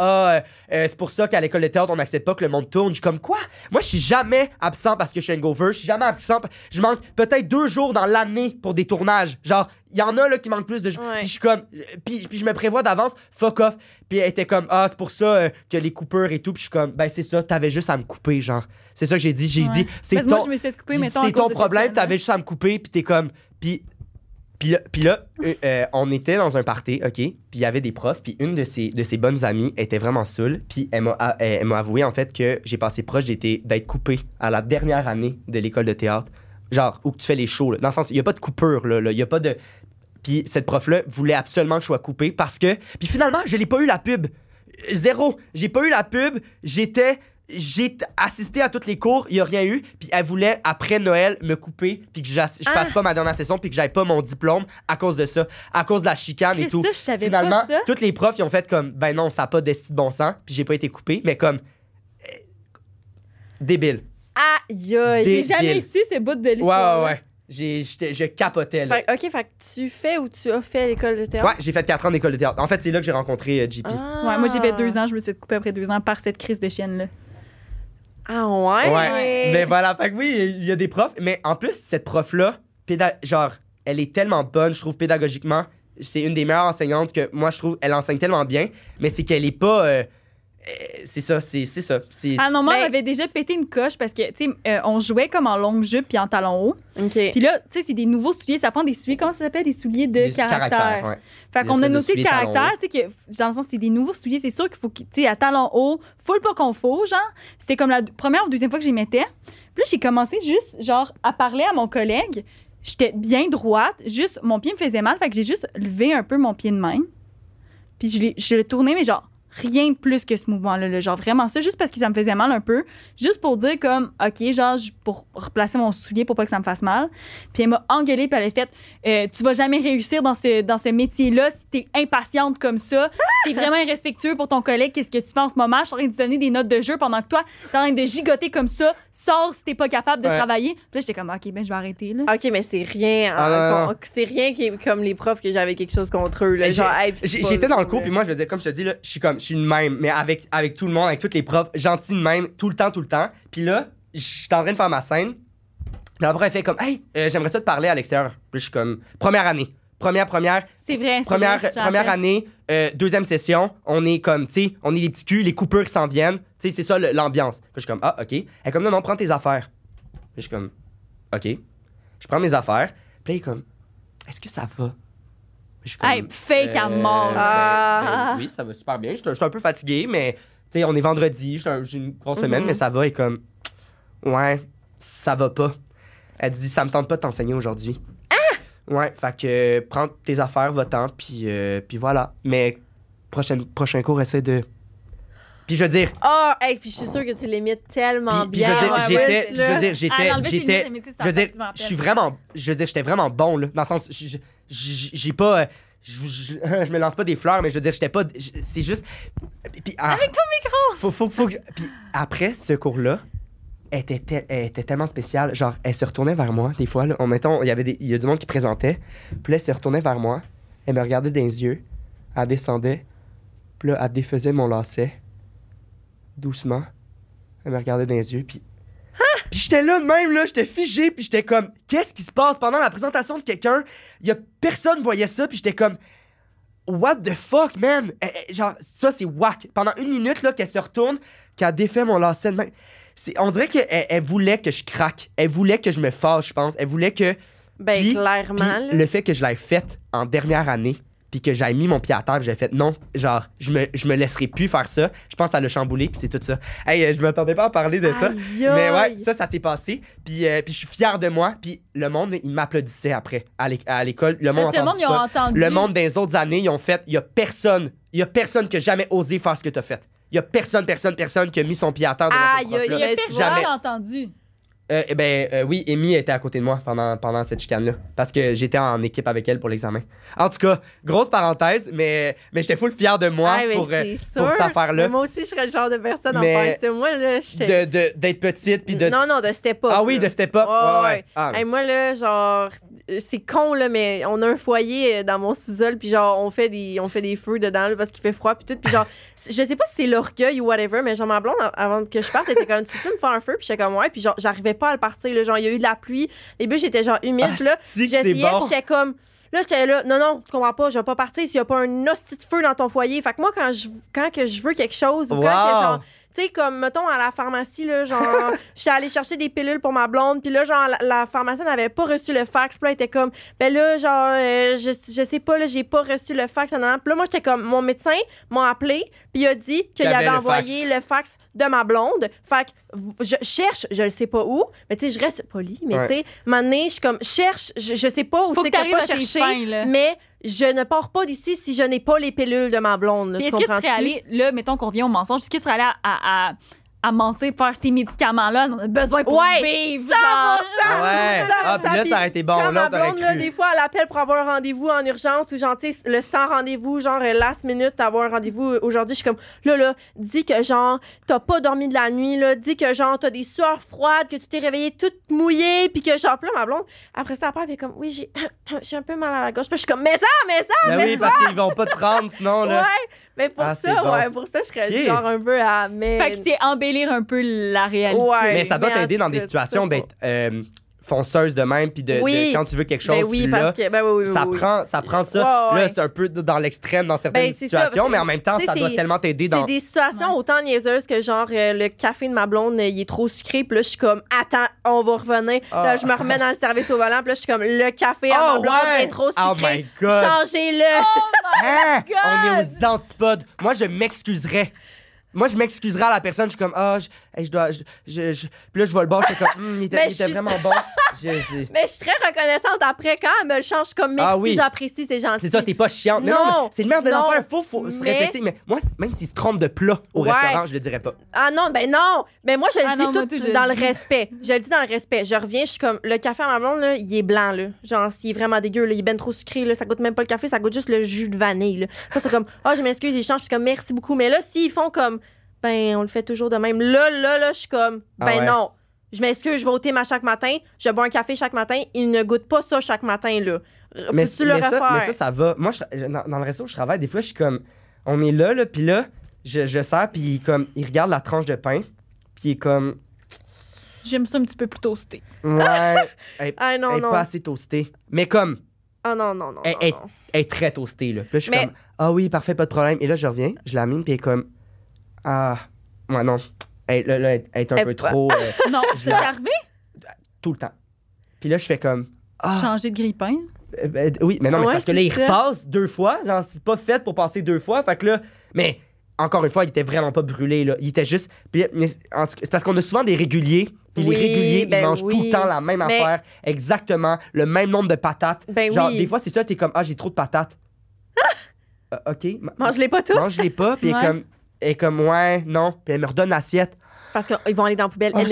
c'est pour ça qu'à l'école de théâtre, on n'accepte pas que le monde tourne. Je suis comme, quoi? Moi, je suis jamais absent parce que je suis hangover. Je suis jamais absent. Je manque peut-être 2 jours dans l'année pour des tournages. Genre, il y en a là qui manquent plus de jours. Puis je suis comme, puis je me prévois d'avance, fuck off. Puis elle était comme, c'est pour ça que les coupures et tout. Puis je suis comme, ben c'est ça, t'avais juste à me couper, genre. C'est ça que j'ai dit. J'ai dit, c'est parce ton, moi, je me couper, mettons, c'est ton problème, t'avais juste à me couper. Puis t'es comme, Puis là, on était dans un party, OK? Puis il y avait des profs, puis une de ses bonnes amies était vraiment saoule. Puis elle m'a avoué, en fait, que j'ai passé proche d'être coupé à la dernière année de l'école de théâtre. Genre, où tu fais les shows, là. Dans le sens, il n'y a pas de coupure, là. Il n'y a pas de... Puis cette prof-là voulait absolument que je sois coupé parce que... Puis finalement, je n'ai pas eu la pub. Zéro. J'ai pas eu la pub. J'ai assisté à tous les cours, il n'y a rien eu. Puis elle voulait, après Noël, me couper, puis que je fasse pas ma dernière session, puis que j'aille pas mon diplôme à cause de ça, à cause de la chicane et tout. Ça, je savais finalement, pas ça. Toutes les profs, ils ont fait comme, ben non, ça n'a pas de bon sens, puis j'ai pas été coupé, mais comme. Débile. Aïe, j'ai jamais su ce bout de l'histoire. Ouais. Je capotais. Là. Fait que tu fais ou tu as fait l'école de théâtre? Ouais, j'ai fait 4 ans d'école de théâtre. En fait, c'est là que j'ai rencontré JP. Ouais, moi, j'ai fait 2 ans, je me suis coupée après 2 ans par cette crise de chienne-là. Ah ouais? Mais voilà, fait que oui, il y a des profs. Mais en plus, cette prof-là, genre, elle est tellement bonne, je trouve, pédagogiquement. C'est une des meilleures enseignantes que moi, je trouve, elle enseigne tellement bien. Mais c'est qu'elle est pas... C'est ça. Ah non, moi, on avait déjà pété une coche parce que, tu sais, on jouait comme en longue jupe puis en talons hauts. Okay. Puis là, tu sais, c'est des nouveaux souliers. Ça prend des souliers, comment ça s'appelle? Des souliers de caractère. Ouais. Fait qu'on a noté le caractère, tu sais, que, dans le sens, c'est des nouveaux souliers. C'est sûr qu'il faut, tu sais, à talons hauts, faut le pas qu'on faut, genre. C'était comme la première ou deuxième fois que je les mettais. Puis là, j'ai commencé juste, genre, à parler à mon collègue. J'étais bien droite, juste, mon pied me faisait mal. Fait que j'ai juste levé un peu mon pied de même. Puis je l'ai tourné, mais genre, rien de plus que ce mouvement-là, là, genre vraiment ça, juste parce que ça me faisait mal un peu, juste pour dire comme, OK, genre, pour replacer mon soulier pour pas que ça me fasse mal. Puis elle m'a engueulée, puis elle a fait, tu vas jamais réussir dans ce métier-là si t'es impatiente comme ça, t'es vraiment irrespectueux pour ton collègue, qu'est-ce que tu fais en ce moment, je suis en train de te donner des notes de jeu pendant que toi, t'es en train de gigoter comme ça, sors si t'es pas capable de travailler. Puis là, j'étais comme, OK, ben je vais arrêter, là. OK, mais c'est rien, c'est rien comme les profs que j'avais quelque chose contre eux, là. Genre, j'étais dans le cours, puis moi, je veux dire, comme je te dis, là, je suis une même, mais avec tout le monde, avec toutes les profs, gentille de même, tout le temps. Puis là, je suis en train de faire ma scène. Puis après, elle fait comme, hey, j'aimerais ça te parler à l'extérieur. Puis je suis comme, première année. C'est vrai, première année, deuxième session, on est comme, tu sais, on est des petits culs, les coupures qui s'en viennent. Tu sais, c'est ça l'ambiance. Puis je suis comme, ah, OK. Elle est comme, non, prends tes affaires. Puis je suis comme, OK. Je prends mes affaires. Puis elle est comme, est-ce que ça va? Comme, hey, fake à mort! Oui, ça va super bien. Je suis un peu fatigué, mais on est vendredi, j'ai une grosse semaine, mais ça va. Et comme, ouais, ça va pas. Elle dit, ça me tente pas de t'enseigner aujourd'hui. Ouais, fait que prends tes affaires, va-t'en, puis voilà. Mais prochain cours, essaie de... Puis je veux dire... Ah, oh, hey, puis je suis sûre que tu l'imites tellement bien. J'étais vraiment bon, là. Dans le sens, j'ai pas... Je me lance pas des fleurs, mais je veux dire, j'étais pas... C'est juste... Puis, avec ton micro! Faut que... Puis après ce cours-là, elle était tellement spéciale. Genre, elle se retournait vers moi, des fois. Là, il y a du monde qui présentait. Puis là, elle se retournait vers moi. Elle me regardait dans les yeux. Elle descendait. Puis là, elle défaisait mon lacet. Doucement, elle me regardait dans les yeux, puis... Puis j'étais là de même, là, j'étais figé, puis j'étais comme... Qu'est-ce qui se passe? Pendant la présentation de quelqu'un, personne voyait ça, puis j'étais comme... What the fuck, man? Genre, ça, c'est whack. Pendant une minute, là, qu'elle se retourne, qu'elle défait mon lacet de même. On dirait qu'elle voulait que je craque. Elle voulait que je me fâche, je pense. Elle voulait que... Ben, pis, clairement, pis le fait que je l'aie faite en dernière année... Puis que j'avais mis mon pied à terre, puis j'avais fait non, genre, je me laisserai plus faire ça. Je pense à le chambouler, puis c'est tout ça. Hey, je m'attendais pas à parler de ça. Mais ouais, ça s'est passé. Puis je suis fier de moi. Puis le monde, il m'applaudissait après à l'école. Le monde, ils ont entendu. Le monde, dans les autres années, ils ont fait, il y a personne qui a jamais osé faire ce que tu as fait. Il y a personne qui a mis son pied à terre devant ce prof-là. Personne n'a entendu. Oui, Amy était à côté de moi pendant cette chicane-là, parce que j'étais en équipe avec elle pour l'examen. En tout cas, grosse parenthèse, mais j'étais full fier de moi pour cette affaire-là. Moi aussi, je serais le genre de personne en face. Moi, là, j'étais... D'être petite, puis de... Non, de step-up. Ah oui, de step-up. Ouais. Ah, oui. Hey, moi, là, genre, c'est con, là, mais on a un foyer dans mon sous-sol, puis genre, on fait des feux dedans, là, parce qu'il fait froid, puis tout, puis genre, je sais pas si c'est l'orgueil ou whatever, mais genre, ma blonde, avant que je parte, elle était comme, tu veux me faire un feu? Puis j'étais comme, ouais, puis genre, j'arrivais pas à le partir, là, genre il y a eu de la pluie, les bûches étaient genre humides, là j'essayais, bon. Puis j'étais comme là, j'étais là, non, tu comprends pas, je vais pas partir s'il y a pas un hostie de feu dans ton foyer. Fait que moi, quand je veux quelque chose, ou quand que genre, tu sais, comme mettons à la pharmacie, là, genre j'étais allée chercher des pilules pour ma blonde, puis là, genre la pharmacienne n'avait pas reçu le fax, puis là elle était comme, ben là, genre je sais pas, là, j'ai pas reçu le fax, non. Puis là, moi, j'étais comme, mon médecin m'a appelé, puis il a dit qu'il avait envoyé le fax de ma blonde. Fait que je cherche, je le sais pas où, mais tu sais, je reste polie, mais tu sais, à un moment donné, je suis comme, cherche, je sais pas où, c'est que t'as pas cherché, mais je ne pars pas d'ici si je n'ai pas les pilules de ma blonde. Est-ce que tu serais allé, là, mettons qu'on revient au mensonge, est-ce que tu serais allé à mentir, faire ces médicaments-là, on a besoin pour vivre. Ça aurait été bon. Quand ma blonde, là, des fois, elle appelle pour avoir un rendez-vous en urgence ou genre, tu sais, le sans rendez-vous, genre, last minute, avoir un rendez-vous aujourd'hui, je suis comme, là, dis que, genre, t'as pas dormi de la nuit, là, dis que, genre, t'as des sueurs froides, que tu t'es réveillée toute mouillée, puis que, genre, là, ma blonde, après ça, elle est comme, oui, j'ai un peu mal à la gorge. Puis je suis comme, mais ça! Ben oui, parce qu'ils vont pas te prendre, sinon, là. Ouais, mais pour ça, je serais genre un peu à. Fait que c'est embellir un peu la réalité. Ouais, mais ça doit t'aider dans des situations d'être fonceuse de même, puis de quand tu veux quelque chose, tu l'as. Ça prend ça. Ouais. Là, c'est un peu dans l'extrême dans certaines situations, mais en même temps, ça doit tellement t'aider dans. C'est des situations autant niaiseuses que genre le café de ma blonde, il est trop sucré, puis là, je suis comme, attends, on va revenir. Là, je me remets dans le service au volant, puis là, je suis comme, le café à ma blonde est trop sucré. Oh my God. Changez-le. On est aux antipodes. Moi, je m'excuserais. À la personne, je suis comme, puis là, je vois le bord, je suis comme, il était vraiment bon. Mais je suis très reconnaissante après quand elle me le change, comme, merci, j'apprécie, c'est gentil. C'est ça, t'es pas chiante. Mais non, c'est une merde des affaires, faut se répéter. Mais moi, même s'ils se trompent de plat au restaurant, je le dirais pas. Ah non, ben non. Mais moi, je le dis dans le respect. Je le dis dans le respect. Je reviens, je suis comme, le café à ma blonde, là, il est blanc, là. Genre, il est vraiment dégueu, là, il est ben trop sucré, là, ça goûte même pas le café, ça goûte juste le jus de vanille, là. Là, c'est comme, je m'excuse, ils changent, puis comme, merci beaucoup. Mais là, s'ils font comme, ben, on le fait toujours de même. Là, je suis comme, non. Je m'excuse, je vais au thème chaque matin, je bois un café chaque matin, il ne goûte pas ça chaque matin, là. Mais ça va. Moi, dans le resto où je travaille, des fois, je suis comme, on est là, puis là, je sers, puis comme, il regarde la tranche de pain, puis il est comme... J'aime ça un petit peu plus toasté. Ouais. Elle est pas assez toastée. Mais comme... Ah non. Elle est très toastée, là. Puis là, je suis comme, parfait, pas de problème. Et là, je reviens, je la mine, puis elle est comme... Ah, moi non. Elle est un peu trop... Non, c'est arrivé? Tout le temps. Puis là, je fais comme... Changer de grille-pain? Oui, mais non, mais parce que là, il repasse deux fois. Genre, c'est pas fait pour passer deux fois. Fait que là... Mais encore une fois, il était vraiment pas brûlé, là. Il était juste... Puis, c'est parce qu'on a souvent des réguliers. Puis les réguliers, ils mangent tout le temps la même affaire. Exactement. Le même nombre de patates. Des fois, c'est ça, t'es comme... j'ai trop de patates. OK. Mange-les pas tous. Mange-les pas. Puis comme... Et comme, Puis elle me redonne l'assiette. Parce qu'ils vont aller dans la poubelle. Mais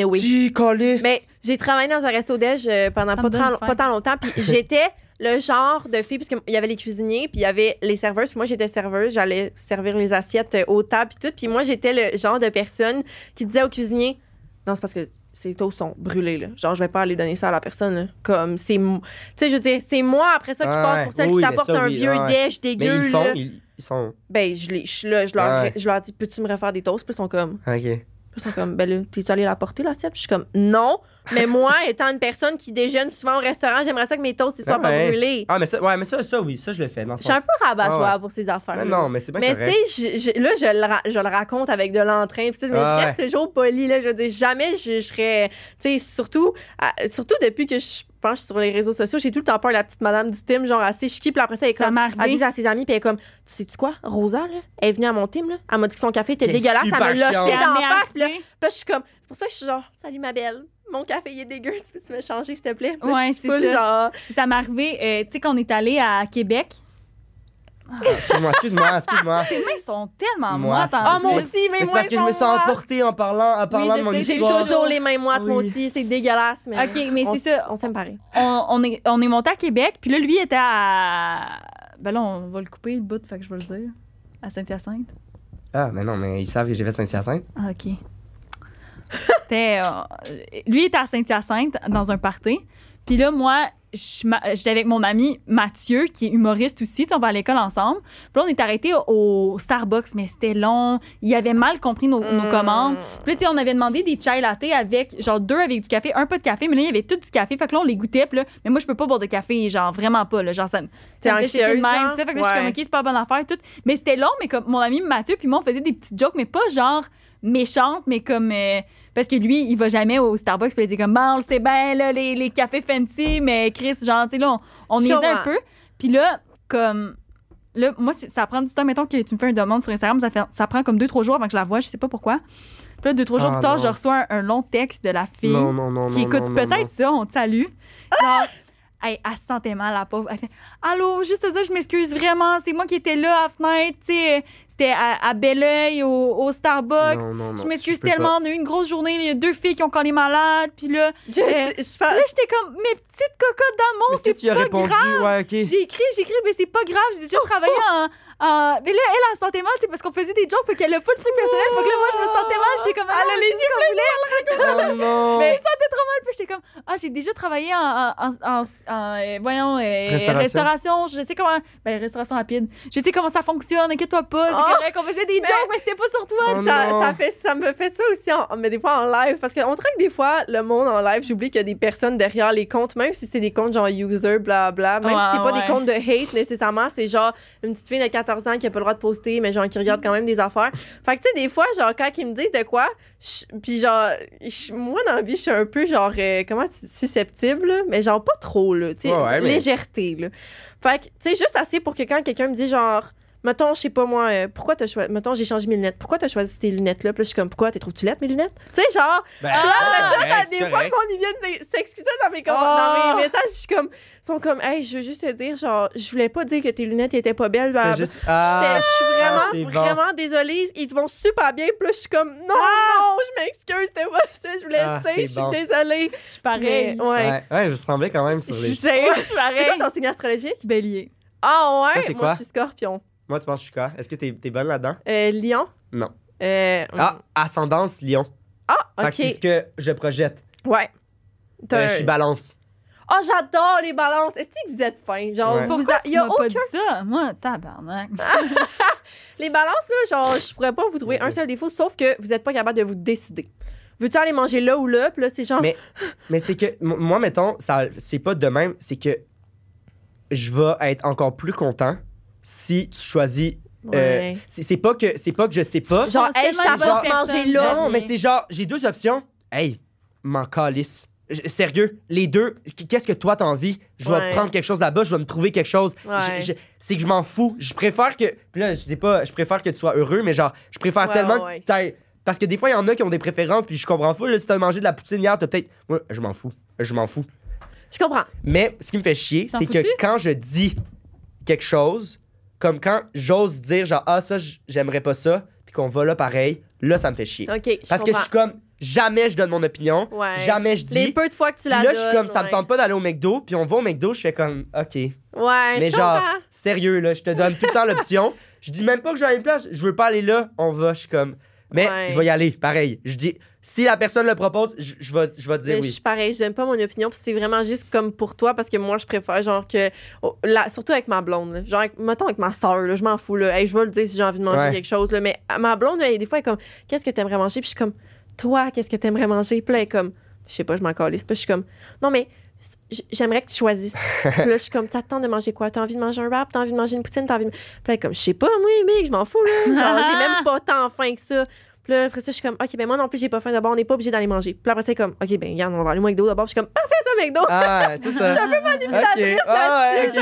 j'ai travaillé dans un resto déj pendant pas tant longtemps. Puis j'étais le genre de fille, parce qu'il y avait les cuisiniers, puis il y avait les serveuses. Puis moi, j'étais serveuse. J'allais servir les assiettes aux tables, puis tout. Puis moi, j'étais le genre de personne qui disait aux cuisiniers, non, c'est parce que ces toasts sont brûlés, là. Genre, je vais pas aller donner ça à la personne, là. Comme, c'est... Tu sais, je veux dire, c'est moi, après ça, qui passe pour celle qui t'apporte un vieux déj dégueu, mais ils sont... Ben, je leur dis, peux-tu me refaire des toasts? Puis ils sont comme... OK. Puis ils sont comme, ben là, t'es-tu allé la porter, l'assiette? Puis je suis comme, non. Mais moi, étant une personne qui déjeune souvent au restaurant, j'aimerais ça que mes toasts, ils soient pas brûlés. Mais ça, je le fais. Je suis un peu rabat-joie pour ces affaires. Non, mais c'est bien correct. Mais tu sais, là, je le raconte avec de l'entrain, mais je reste toujours polie, là. Je veux dire, jamais je serais... Tu sais, surtout depuis que je pense sur les réseaux sociaux, j'ai tout le temps peur de la petite madame du team, genre assez chiqui, puis après ça, elle dit à ses amis, puis elle est comme, tu sais-tu quoi, Rosa, là, elle est venue à mon team, là, elle m'a dit que son café était dégueulasse, elle me l'a jeté d'en face, puis là, je suis comme... C'est pour ça que je suis genre, salut ma belle, mon café il est dégueu, tu peux-tu me changer s'il te plaît? Puis ouais, c'est full, ça. Genre... Ça m'est arrivé, tu sais, qu'on est allé à Québec. Excuse-moi. Tes mains sont tellement moites. Moi aussi, mes mains sont moites. C'est parce que je me sens emportée en parlant de mon histoire. J'ai toujours les mains moites, moi aussi. C'est dégueulasse. Mais OK, mais c'est ça. On s'aime pareil. On est monté à Québec, puis là, lui, était à... Ben là, on va le couper, le bout, fait que je vais le dire. À Saint-Hyacinthe. Ah, mais non, mais ils savent que j'ai fait Saint-Hyacinthe. Ah, OK. Lui, était à Saint-Hyacinthe, dans un party. Puis là, moi... J'étais avec mon ami Mathieu, qui est humoriste aussi. On va à l'école ensemble. Puis là, on est arrêté au Starbucks, mais c'était long. Il avait mal compris nos commandes. Puis là, on avait demandé des chai latte avec, genre, deux avec du café, un pas de café. Mais là, il y avait tout du café. Fait que là, on les goûtait. Puis là, mais moi, je peux pas boire de café, genre, vraiment pas. Là, genre, ça me fait mal. Fait que là, je suis comme, OK, c'est pas bonne affaire. Tout. Mais c'était long, mais comme mon ami Mathieu, puis moi, on faisait des petites jokes, mais pas genre méchantes, mais comme. Parce que lui, il va jamais au Starbucks, puis il était comme, bon, on le sait bien, là, les cafés fancy, mais Chris, genre, tu sais, là, on aidait un peu. Puis là, comme, là, moi, ça prend du temps, mettons que tu me fais une demande sur Instagram, ça prend comme 2-3 jours avant que je la vois, je sais pas pourquoi. Puis là, 2-3 jours plus tard, je reçois un long texte de la fille qui écoute peut-être ça, on te salue. Genre, Hey, elle se sentait mal, la pauvre. Elle fait « Allô, juste ça, je m'excuse vraiment, c'est moi qui étais là à la fenêtre, tu sais. » C'était à Bel-Oeil, au Starbucks. Non, je m'excuse tellement. On a eu une grosse journée. Il y a deux filles qui ont quand les malades. Puis là, là j'étais comme, mes petites cocottes d'amour, c'est pas répondu, grave. Ouais, okay. J'ai écrit, mais c'est pas grave. J'ai déjà travaillé en... Mais là, elle se sentait mal parce qu'on faisait des jokes. Fait qu'elle a full prix personnel. Fait que là, moi, je me sentais mal. J'étais comme, elle a les yeux pleins de mal. Mais elle se sentait trop mal. Puis j'étais comme, j'ai déjà travaillé en restauration. Je sais comment... restauration rapide. Je sais comment ça fonctionne. Inquiète-toi pas. On faisait des jokes, mais c'était pas sur toi. Ça me fait ça aussi, mais des fois en live, parce qu'on traque des fois le monde en live. J'oublie qu'il y a des personnes derrière les comptes, même si c'est des comptes genre user, blablabla, si c'est pas des comptes de hate nécessairement, c'est genre une petite fille de 14 ans qui a pas le droit de poster, mais genre qui regarde quand même des affaires. Fait que tu sais, des fois, genre quand ils me disent de quoi, puis genre, moi dans la vie, je suis un peu genre, susceptible, là, mais genre pas trop, là, tu sais, légèreté, là. Fait que, tu sais, juste assez pour que quand quelqu'un me dit genre, mettons, je sais pas moi, pourquoi t'as choisi... Mettons, j'ai changé mes lunettes. Pourquoi t'as choisi ces lunettes-là? Puis là, je suis comme, pourquoi? T'es trouves-tu lettres, mes lunettes? Tu sais, genre... des fois, le monde, ils viennent s'excuser dans mes messages. Puis je suis comme... Ils sont comme, hey, je veux juste te dire, genre, je voulais pas dire que tes lunettes étaient pas belles. Je suis vraiment désolée. Ils te vont super bien. Puis là, je suis comme, non, je m'excuse. C'était pas ça. Je voulais dire, je suis désolée. Je suis pareille. Ouais, je semblais quand même sur les... Je suis pareille. C'est quoi ton signe astrologique? Bélier. Ah ouais? Moi, je suis Scorpion. Moi, tu penses que je suis quoi? Est-ce que t'es bonne là-dedans? Lion. Non. Ascendance, Lion. Ah, OK. Fait que c'est ce que je projette. Ouais. Je suis Balance. Oh, j'adore les Balances. Est-ce que vous êtes fins? Genre, pourquoi tu m'as pas dit ça? Moi, tabarnak. Les Balances, là, genre, je pourrais pas vous trouver un seul défaut, sauf que vous êtes pas capable de vous décider. Veux-tu aller manger là ou là? Puis là, c'est genre... Mais c'est que, moi, mettons, ça, c'est pas de même, c'est que je vais être encore plus content si tu choisis... C'est pas que je sais pas. Genre, hey, je t'apporte manger là. Non, mais c'est genre, j'ai deux options. Hey, m'en calisse. Sérieux, les deux, qu'est-ce que toi t'as envie? Je vais prendre quelque chose là-bas, je vais me trouver quelque chose. Ouais. C'est que je m'en fous. Je préfère que... Là, je sais pas, je préfère que tu sois heureux, mais genre, je préfère tellement que t'ailles... Parce que des fois, il y en a qui ont des préférences, puis je comprends fou. Là, si t'as mangé de la poutine hier, t'as peut-être... Ouais, je m'en fous. Je comprends. Mais ce qui me fait chier, c'est que quand je dis quelque chose... Comme quand j'ose dire, genre, ça, j'aimerais pas ça, puis qu'on va là pareil, là, ça me fait chier. Okay, parce que je suis comme, jamais je donne mon opinion, jamais je dis. Les peu de fois que tu la donnes. Là, je suis comme, ça me tente pas d'aller au McDo, puis on va au McDo, je fais comme, OK. Mais genre, sérieux, là, je te donne tout le temps l'option. Je dis même pas que je vais à une place, je veux pas aller là, on va, je suis comme, mais je vais y aller, pareil. Je dis, si la personne le propose, je vais dire oui. Je suis pareil, je donne pas mon opinion, puis c'est vraiment juste comme pour toi, parce que moi, je préfère, genre, que. Surtout avec ma blonde, là, genre, mettons avec ma soeur, là, je m'en fous, là. Hey, je vais le dire si j'ai envie de manger quelque chose, là, mais ma blonde, elle, des fois, elle est comme, qu'est-ce que t'aimerais manger? Puis je suis comme, toi, qu'est-ce que t'aimerais manger? Puis là, elle est comme, je sais pas, je m'en calisse. Puis je suis comme, non, mais. J'aimerais que tu choisisses. Puis là, je suis comme, t'attends de manger quoi? T'as envie de manger un wrap? T'as envie de manger une poutine? T'as envie de... Puis là, comme, je sais pas, moi, mec, je m'en fous, là. Genre, j'ai même pas tant faim que ça. Puis là, après ça, je suis comme, OK, ben moi non plus, j'ai pas faim. D'abord, on n'est pas obligé d'aller manger. Puis là, après ça, comme, OK, ben regarde, on va aller au McDo d'abord. Puis je suis comme, parfait, ça, McDo. Ah, c'est ça. J'ai un peu manipulatrice.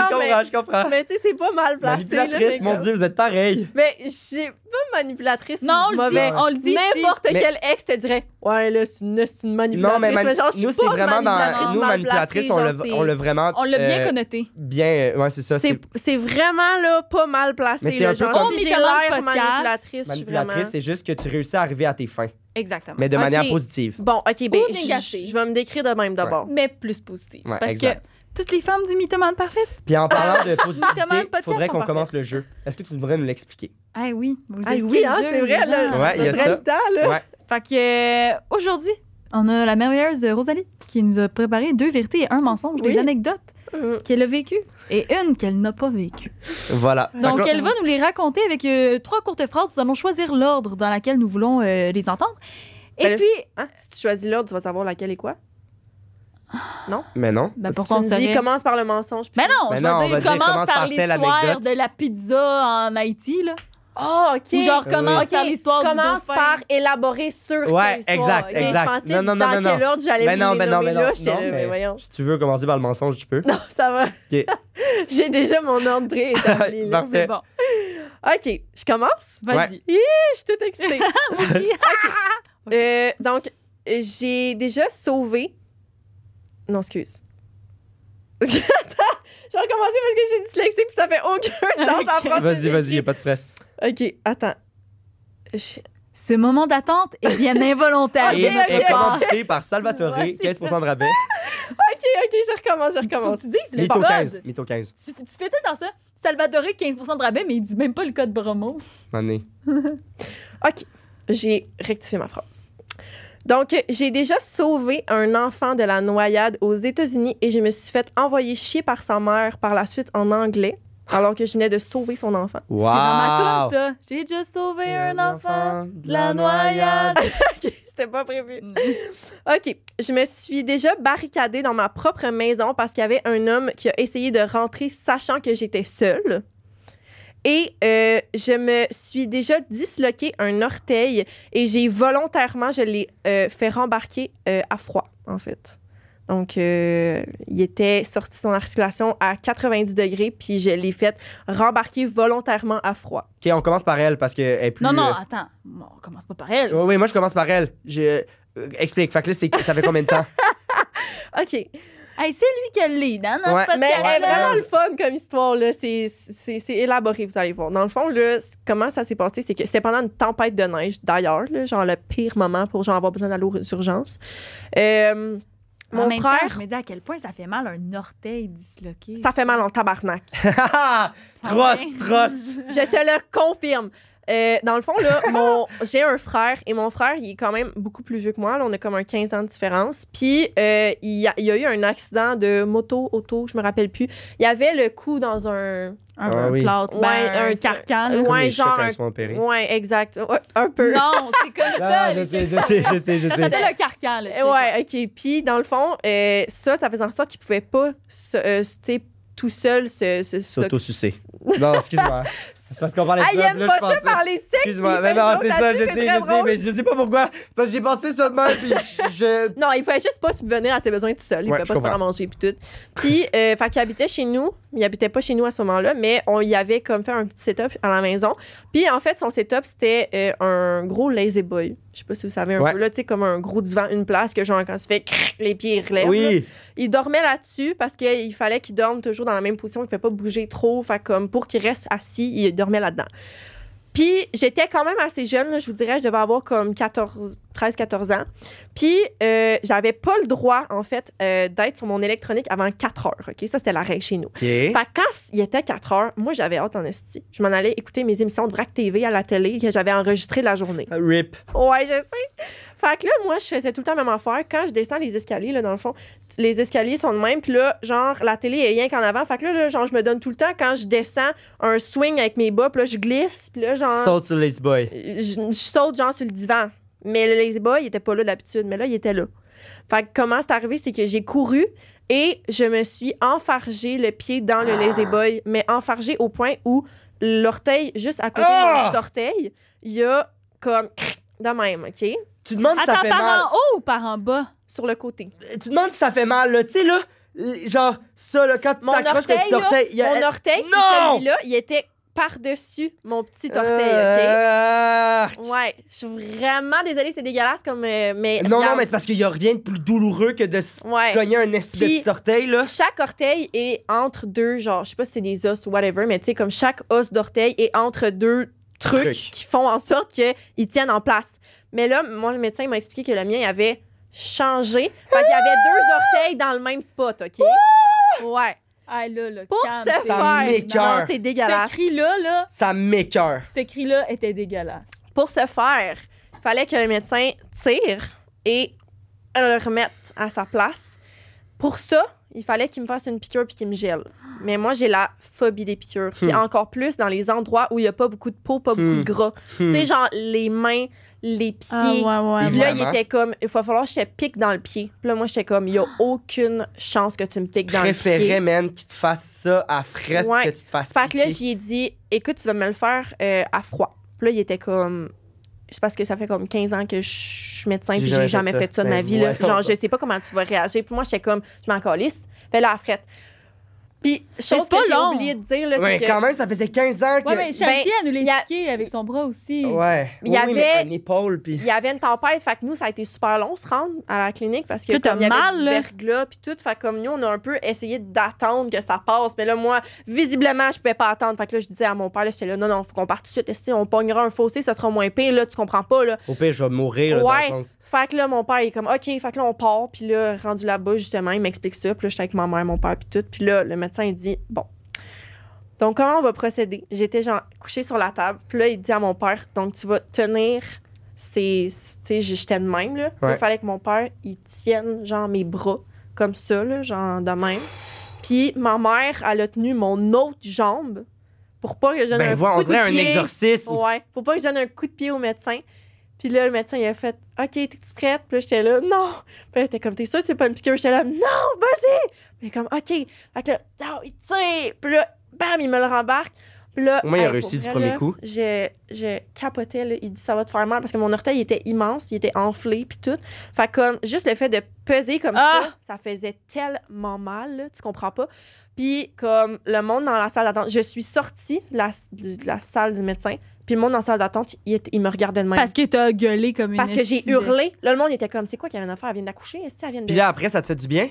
Je comprends. Mais tu sais, c'est pas mal placé. Manipulatrice, mon Dieu, vous êtes pareil. Mais j'ai pas manipulatrice. Non, on le dit. N'importe quel ex te dirait, ouais, là, c'est une manipulatrice. Non, mais genre, nous, c'est vraiment dans. Nous, manipulatrice, on l'a vraiment. On l'a bien connoté. Bien, ouais, c'est ça. C'est vraiment, là, pas mal placé. Genre, si j'ai l'air manipulatrice, je suis vraiment. Manipulatrice, c'est juste que tu réussis à arriver à tes fins. Exactement. Mais de manière positive. Bon, OK, ben, je vais me décrire de même d'abord. Ouais. Mais plus positive. Ouais, parce que toutes les femmes du Mythomane parfait. Puis en parlant de positivité, il faudrait qu'on commence le jeu. Est-ce que tu devrais nous l'expliquer? Ah oui, c'est vrai. Là, il y a ça. Le temps, là. Ouais. Fait que aujourd'hui, on a la merveilleuse Rosalie qui nous a préparé deux vérités et un mensonge, des anecdotes qu'elle a vécues et une qu'elle n'a pas vécue. Voilà. Donc, elle va nous les raconter avec trois courtes phrases. Nous allons choisir l'ordre dans laquelle nous voulons les entendre. Et puis... si tu choisis l'ordre, tu vas savoir laquelle est quoi? Non? Mais non. Ben pourquoi on dit commence par le mensonge. Mais non, commence par l'histoire de la pizza en Haïti, là. Ah, oh, OK. Ou genre, par l'histoire commence par élaborer sur tes histoires. Ouais, exact. Je pensais dans quel ordre j'allais nommer là. Mais voyons. Si tu veux commencer par le mensonge, tu peux. Non, ça va. Okay. J'ai déjà mon ordre préétabli. Parfait. Bon. OK, je commence? Vas-y. Je suis toute excitée. OK. Donc, j'ai déjà sauvé... Non, excuse. Attends, j'ai recommencé parce que j'ai dyslexique puis ça fait aucun sens en français. Vas-y, y'a pas de stress. OK, attends. Ce moment d'attente est bien involontaire. Il est commandité par Salvatore, 15% de rabais. OK, je recommence. Faut que tu dises, Mytho15. Tu fais tout dans ça. Salvatore, 15% de rabais, mais il dit même pas le code promo. OK, j'ai rectifié ma phrase. Donc, j'ai déjà sauvé un enfant de la noyade aux États-Unis et je me suis fait envoyer chier par sa mère par la suite en anglais, alors que je venais de sauver son enfant. Wow. C'est dans ma toune, ça. J'ai déjà sauvé un enfant de la noyade. OK, c'était pas prévu. OK, je me suis déjà barricadée dans ma propre maison parce qu'il y avait un homme qui a essayé de rentrer sachant que j'étais seule. Et je me suis déjà disloqué un orteil et j'ai volontairement, je l'ai fait rembarquer à froid, en fait. Donc, il était sorti son articulation à 90 degrés puis je l'ai fait rembarquer volontairement à froid. OK, on commence par elle parce qu'elle est plus... Non, attends. On commence pas par elle. Oui, moi, je commence par elle. Explique. Fait que là, ça fait combien de temps? OK. Hey, c'est lui qui a le lead, hein, dans ce podcast. Mais elle est vraiment le fun comme histoire, là. C'est élaboré, vous allez voir. Dans le fond, là, comment ça s'est passé, c'est que c'était pendant une tempête de neige, d'ailleurs, là, genre le pire moment pour genre, avoir besoin d'aller aux urgences. Mon frère, je me dis à quel point ça fait mal un orteil disloqué. Ça fait mal en tabarnak. Trosse. Je te le confirme. Dans le fond, là, j'ai un frère et mon frère, il est quand même beaucoup plus vieux que moi. Là, on a comme un 15 ans de différence. Puis, il y a eu un accident de auto, je me rappelle plus. Il y avait le cou dans un carcan. Ouais, genre ouais, exact. Ouais, un peu. Non, c'est comme ça. Je sais. Ça s'appelle un carcan. Là, ouais, OK. Puis, dans le fond, ça faisait en sorte qu'il pouvait pas tout seul s'auto-sucer. Non, excuse-moi. C'est parce qu'on parlait de ça. Il aime pas ça parler de sexe. Excuse-moi. Mais non, c'est ça, je sais. Mais je sais pas pourquoi. Parce que j'ai pensé ça de même, puis non, il fallait juste pas subvenir à ses besoins tout seul. Il pouvait pas se faire à manger, puis tout. Puis, fait qu'il habitait chez nous. Il habitait pas chez nous à ce moment-là, mais on y avait comme fait un petit setup à la maison. Puis, en fait, son setup, c'était un gros lazy boy. Je sais pas si vous savez un peu, là, tu sais, comme un gros divan, une place, que genre, quand il se fait les pieds, il relève. Oui. Il dormait là-dessus parce qu'il fallait qu'il dorme toujours dans la même position, il ne pouvait pas bouger trop. Fait comme pour qu'il reste assis, il dormait là-dedans. Puis j'étais quand même assez jeune, là, je vous dirais, je devais avoir comme 13-14 ans. Puis j'avais pas le droit, en fait, d'être sur mon électronique avant 4 heures. OK? Ça, c'était la règle chez nous. Okay. Fait que quand il était 4 heures, moi, j'avais hâte en esti. Je m'en allais écouter mes émissions de Vrac TV à la télé que j'avais enregistrées la journée. RIP. Ouais, je sais. Fait que là, moi, je faisais tout le temps la même affaire. Quand je descends les escaliers, là, dans le fond, les escaliers sont de même. Puis là, genre, la télé est rien qu'en avant. Fait que là, genre, je me donne tout le temps quand je descends un swing avec mes bas. Puis là, je glisse. Puis là, genre... Saute sur le lazy boy. Je saute, genre, sur le divan. Mais le lazy boy, il était pas là d'habitude. Mais là, il était là. Fait que comment c'est arrivé, c'est que j'ai couru et je me suis enfargée le pied dans le lazy boy. Mais enfargée au point où l'orteil, juste à côté de mon petit orteil, il y a comme... de même, OK? Tu demandes si ça fait mal. Attends, par en haut ou par en bas? Sur le côté. Tu demandes si ça fait mal, là. Tu sais, là, genre, ça, là, quand tu t'accroches avec ton orteil... Mon orteil, c'est celui-là, il était par-dessus mon petit orteil, OK? Ouais, je suis vraiment désolée, c'est dégueulasse comme... mais non, mais c'est parce qu'il n'y a rien de plus douloureux que de cogner un esti de petit orteil, là. Chaque orteil est entre deux, genre, je sais pas si c'est des os ou whatever, mais tu sais, comme chaque os d'orteil est entre deux trucs qui font en sorte qu'ils tiennent en place. Mais là, moi, le médecin m'a expliqué que le mien, il avait changé. Fait qu'il y avait deux orteils dans le même spot, OK? Ouais. Ah, là, pour se faire... Ça m'écoeure. Non, c'est dégueulasse. Ce cri-là, là... Ça m'écoeure. Ce cri-là était dégueulasse. Pour se faire, il fallait que le médecin tire et le remette à sa place. Pour ça... il fallait qu'il me fasse une piqûre puis qu'il me gèle. Mais moi, j'ai la phobie des piqûres. Puis encore plus dans les endroits où il n'y a pas beaucoup de peau, pas beaucoup de gras. Tu sais, genre les mains, les pieds. Puis là, il était comme, il va falloir que je te pique dans le pied. Puis là, moi, j'étais comme, il n'y a aucune chance que tu me piques dans le pied. Je préférais, man, qu'il te fasse ça à fret que tu te fasses piquer. Fait que là, j'y ai dit, écoute, tu vas me le faire à froid. Puis là, il était comme... C'est parce que ça fait comme 15 ans que je suis médecin et j'ai jamais fait ça de ma vie. Là. Genre, je sais pas comment tu vas réagir. Puis moi, j'étais comme, je m'en calisse. Fais la frette. Puis, chose que j'ai oublié de dire, là, c'est que... quand même, ça faisait 15 ans que... Ouais, mais Chantier, elle nous l'expliquait avec son bras aussi. Ouais, il y avait une épaule, puis... Il y avait une tempête, fait que nous, ça a été super long se rendre à la clinique, parce que comme il y avait du verglas, puis tout, fait que comme nous, on a un peu essayé d'attendre que ça passe, mais là, moi, visiblement, je pouvais pas attendre, fait que là, je disais à mon père, là, j'étais là, non, non, faut qu'on parte tout de suite, si on pognera un fossé, ça sera moins pire, là, tu comprends pas, là. Au pire, je vais mourir, là, dans le sens... Fait que là, mon père, il est comme, OK, fait que là, on part, puis là, rendu là-bas, justement, il m'explique ça, puis là, j'étais avec ma mère, mon père, puis tout, puis là, le médecin, il dit, bon, donc comment on va procéder? J'étais genre couchée sur la table. Puis là, il dit à mon père, donc tu vas tenir ses... Tu sais, j'étais de même, là. Ouais. Il fallait que mon père, il tienne genre mes bras comme ça, là, genre de même. Puis ma mère, elle a tenu mon autre jambe pour pas que je donne un coup de pied. On dirait un exorcisme. Ouais, pour pas que je donne un coup de pied au médecin. Puis là, le médecin, il a fait « OK, t'es-tu prête? » Puis là, j'étais là « Non! » Puis là, t'es comme « T'es sûre que c'est pas une piqûre? » J'étais là « Non, vas-y! » Puis comme « OK! » Fait que là, oh, il tire! Puis là, bam, il me le rembarque. Puis là, au moins, il a réussi du premier coup. Je capotais, là. Il dit « Ça va te faire mal. » Parce que mon orteil, il était immense, il était enflé, puis tout. Fait que comme, juste le fait de peser comme ça, ça faisait tellement mal, là, tu comprends pas. Puis comme le monde dans la salle d'attente, je suis sortie de la salle du médecin. Puis le monde en salle d'attente, il me regardait de même. Parce que t'as gueulé comme une... Parce que j'ai hurlé. Là, le monde était comme, c'est quoi qu'elle vient de faire? Elle vient d'accoucher? Est-ce qu'elle vient de... Puis là, après, ça te fait du bien?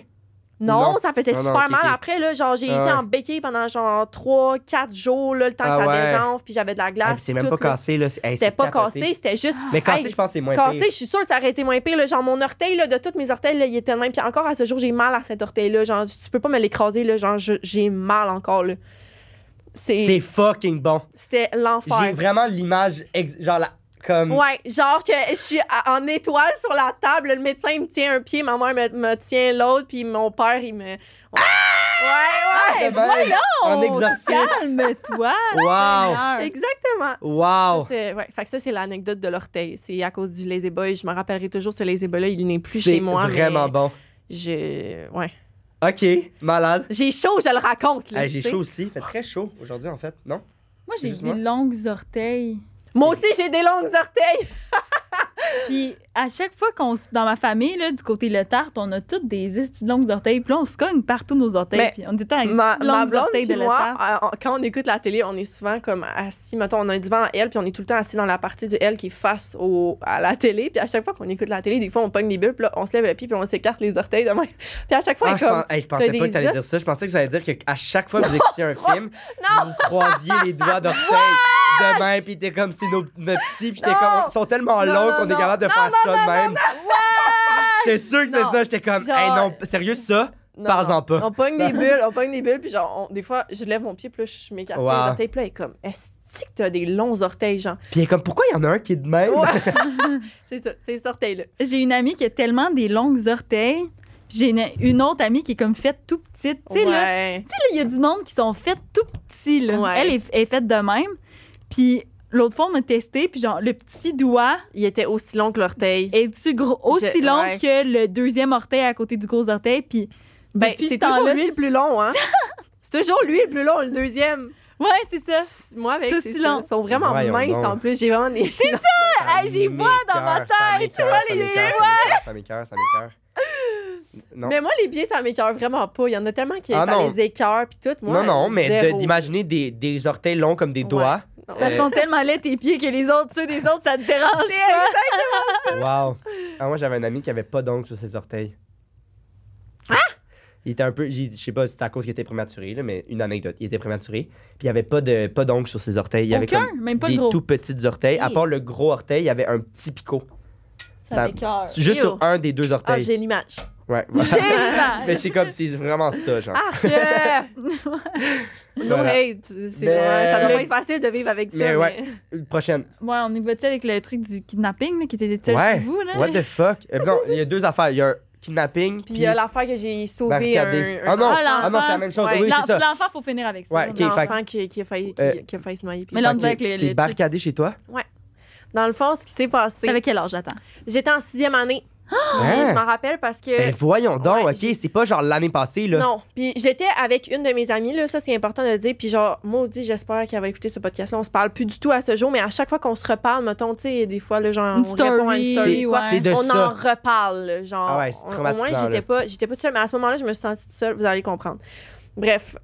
Non, ça faisait super mal. Okay. Après, là, genre, j'ai été en béquille pendant genre 3-4 jours, là, le temps que ça désenfle, puis j'avais de la glace. Ah, puis c'est même tout, pas cassé, là. Hey, c'était pas cassé, c'était juste... Mais cassé, je pense que c'est moins pire. Cassé, je suis sûre que ça aurait été moins pire. Là, genre, mon orteil, là, de tous mes orteils, là, il était le même. Puis encore à ce jour, j'ai mal à cet orteil-là. Genre, tu peux pas me l'écraser, là. Genre, j'ai mal encore, là. C'est fucking bon. C'était l'enfer. J'ai vraiment l'image, genre la, comme... Ouais, genre que je suis en étoile sur la table, le médecin il me tient un pied, ma mère me tient l'autre, puis mon père il me... Ouais, voyons! En exorcisme. Calme-toi! Wow! Exactement. Wow! Fait que ça, c'est l'anecdote de l'orteil. C'est à cause du lazy boy. Je me rappellerai toujours ce lazy boy-là, il n'est plus chez moi. C'est vraiment bon. Ouais. OK, malade. J'ai chaud, je le raconte. Là, j'ai chaud aussi. Il fait très chaud aujourd'hui, en fait. Non? Moi, j'ai des longues orteilles. Moi aussi, j'ai des longues orteils. Puis à chaque fois dans ma famille, là, du côté le tarte, on a toutes des longues orteils. Puis là, on se cogne partout nos orteils. Mais puis on est tout avec ma blonde orteils de moi, quand on écoute la télé, on est souvent comme assis. Mettons, on a un divan à L, puis on est tout le temps assis dans la partie du L qui est face à la télé. Puis à chaque fois qu'on écoute la télé, des fois, on pogne des bulles. Puis là, on se lève le pied, puis on s'écarte les orteils de même. Puis à chaque fois, je pensais pas que t'allais dire ça. Je pensais que ça allait dire qu'à chaque fois que vous écoutiez un film, vous croisiez les doigts d'orteils de même. Puis t'es comme si nos petits, puis t'es comme, ils sont tellement longs qu'on est capable de faire ça de même. J'étais sûre que c'était ça. J'étais comme, genre, hey, non, sérieux, ça? Parle-en pas. On pogne des bulles, puis genre, des fois, je lève mon pied, puis là, je m'écarte les orteils, puis là, elle est comme, est-ce que t'as des longs orteils, genre? Puis elle est comme, pourquoi il y en a un qui est de même? Ouais. C'est ça, c'est les orteils-là. J'ai une amie qui a tellement des longues orteils. J'ai une autre amie qui est comme faite tout petite. Tu sais, là, il y a du monde qui sont faites tout petits, là. Ouais. Elle est faite de même. Puis l'autre fois, on m'a testé, puis genre, le petit doigt... Il était aussi long que l'orteil. Es-tu gros? Aussi long que le deuxième orteil à côté du gros orteil, puis... Ben, c'est toujours lui le plus long, hein? C'est toujours lui le plus long, le deuxième. Ouais, c'est ça. Moi, avec, c'est ça. Long. Ils sont vraiment minces, en plus. J'ai vraiment des... C'est ça! J'y vois dans ma tête! Ça m'écoeure, ça m'écoeure. Non. Mais moi, les pieds, ça m'écoeure vraiment pas. Il y en a tellement qui les écoeure, puis tout. Moi, non, mais d'imaginer des orteils longs comme des doigts... Elles sont tellement laides tes pieds que les autres, ceux des autres, ça te dérange pas. Exactement ça. Wow. Ah, moi, j'avais un ami qui avait pas d'ongles sur ses orteils. Ah! Il était un peu... Je sais pas si c'était à cause qu'il était prématuré, là, mais une anecdote. Il était prématuré, puis il y avait pas d'ongles sur ses orteils. Il avait comme même pas des gros. Tout petits orteils. Oui. À part le gros orteil, il y avait un petit picot. Ça m'écoeure. Juste sur un des deux orteils. Ah, j'ai l'image. Ouais, voilà. Mais c'est comme si c'est vraiment ça, genre. Ah, no hate. Ça doit pas être facile de vivre avec ça. Mais ouais, prochaine. Ouais, on est battu avec le truc du kidnapping, là, qui était seul chez vous, là. What the fuck? Non, il y a deux affaires. Il y a un kidnapping, puis... il y a l'affaire que j'ai sauvé un... Ah non, c'est la même chose. Ouais. Oui, c'est ça. L'enfant, faut finir avec ça. Ouais, l'enfant qui a failli se noyer. Mais là, on devait avec les... Tu t'es barricadé chez toi? Ouais. Dans le fond, ce qui s'est passé... T'avais quel âge, j'attends? J'étais en 6e année. Je m'en rappelle parce que... Ben voyons donc, ouais, c'est pas genre l'année passée, là. Non, puis j'étais avec une de mes amies, là, ça c'est important de le dire, puis genre, maudit, j'espère qu'elle va écouter ce podcast-là, on se parle plus du tout à ce jour, mais à chaque fois qu'on se reparle, mettons, tu sais, des fois, là, genre, on répond à une story, on en reparle, genre, au moins, j'étais pas toute seule, mais à ce moment-là, je me suis sentie toute seule, vous allez comprendre. Bref,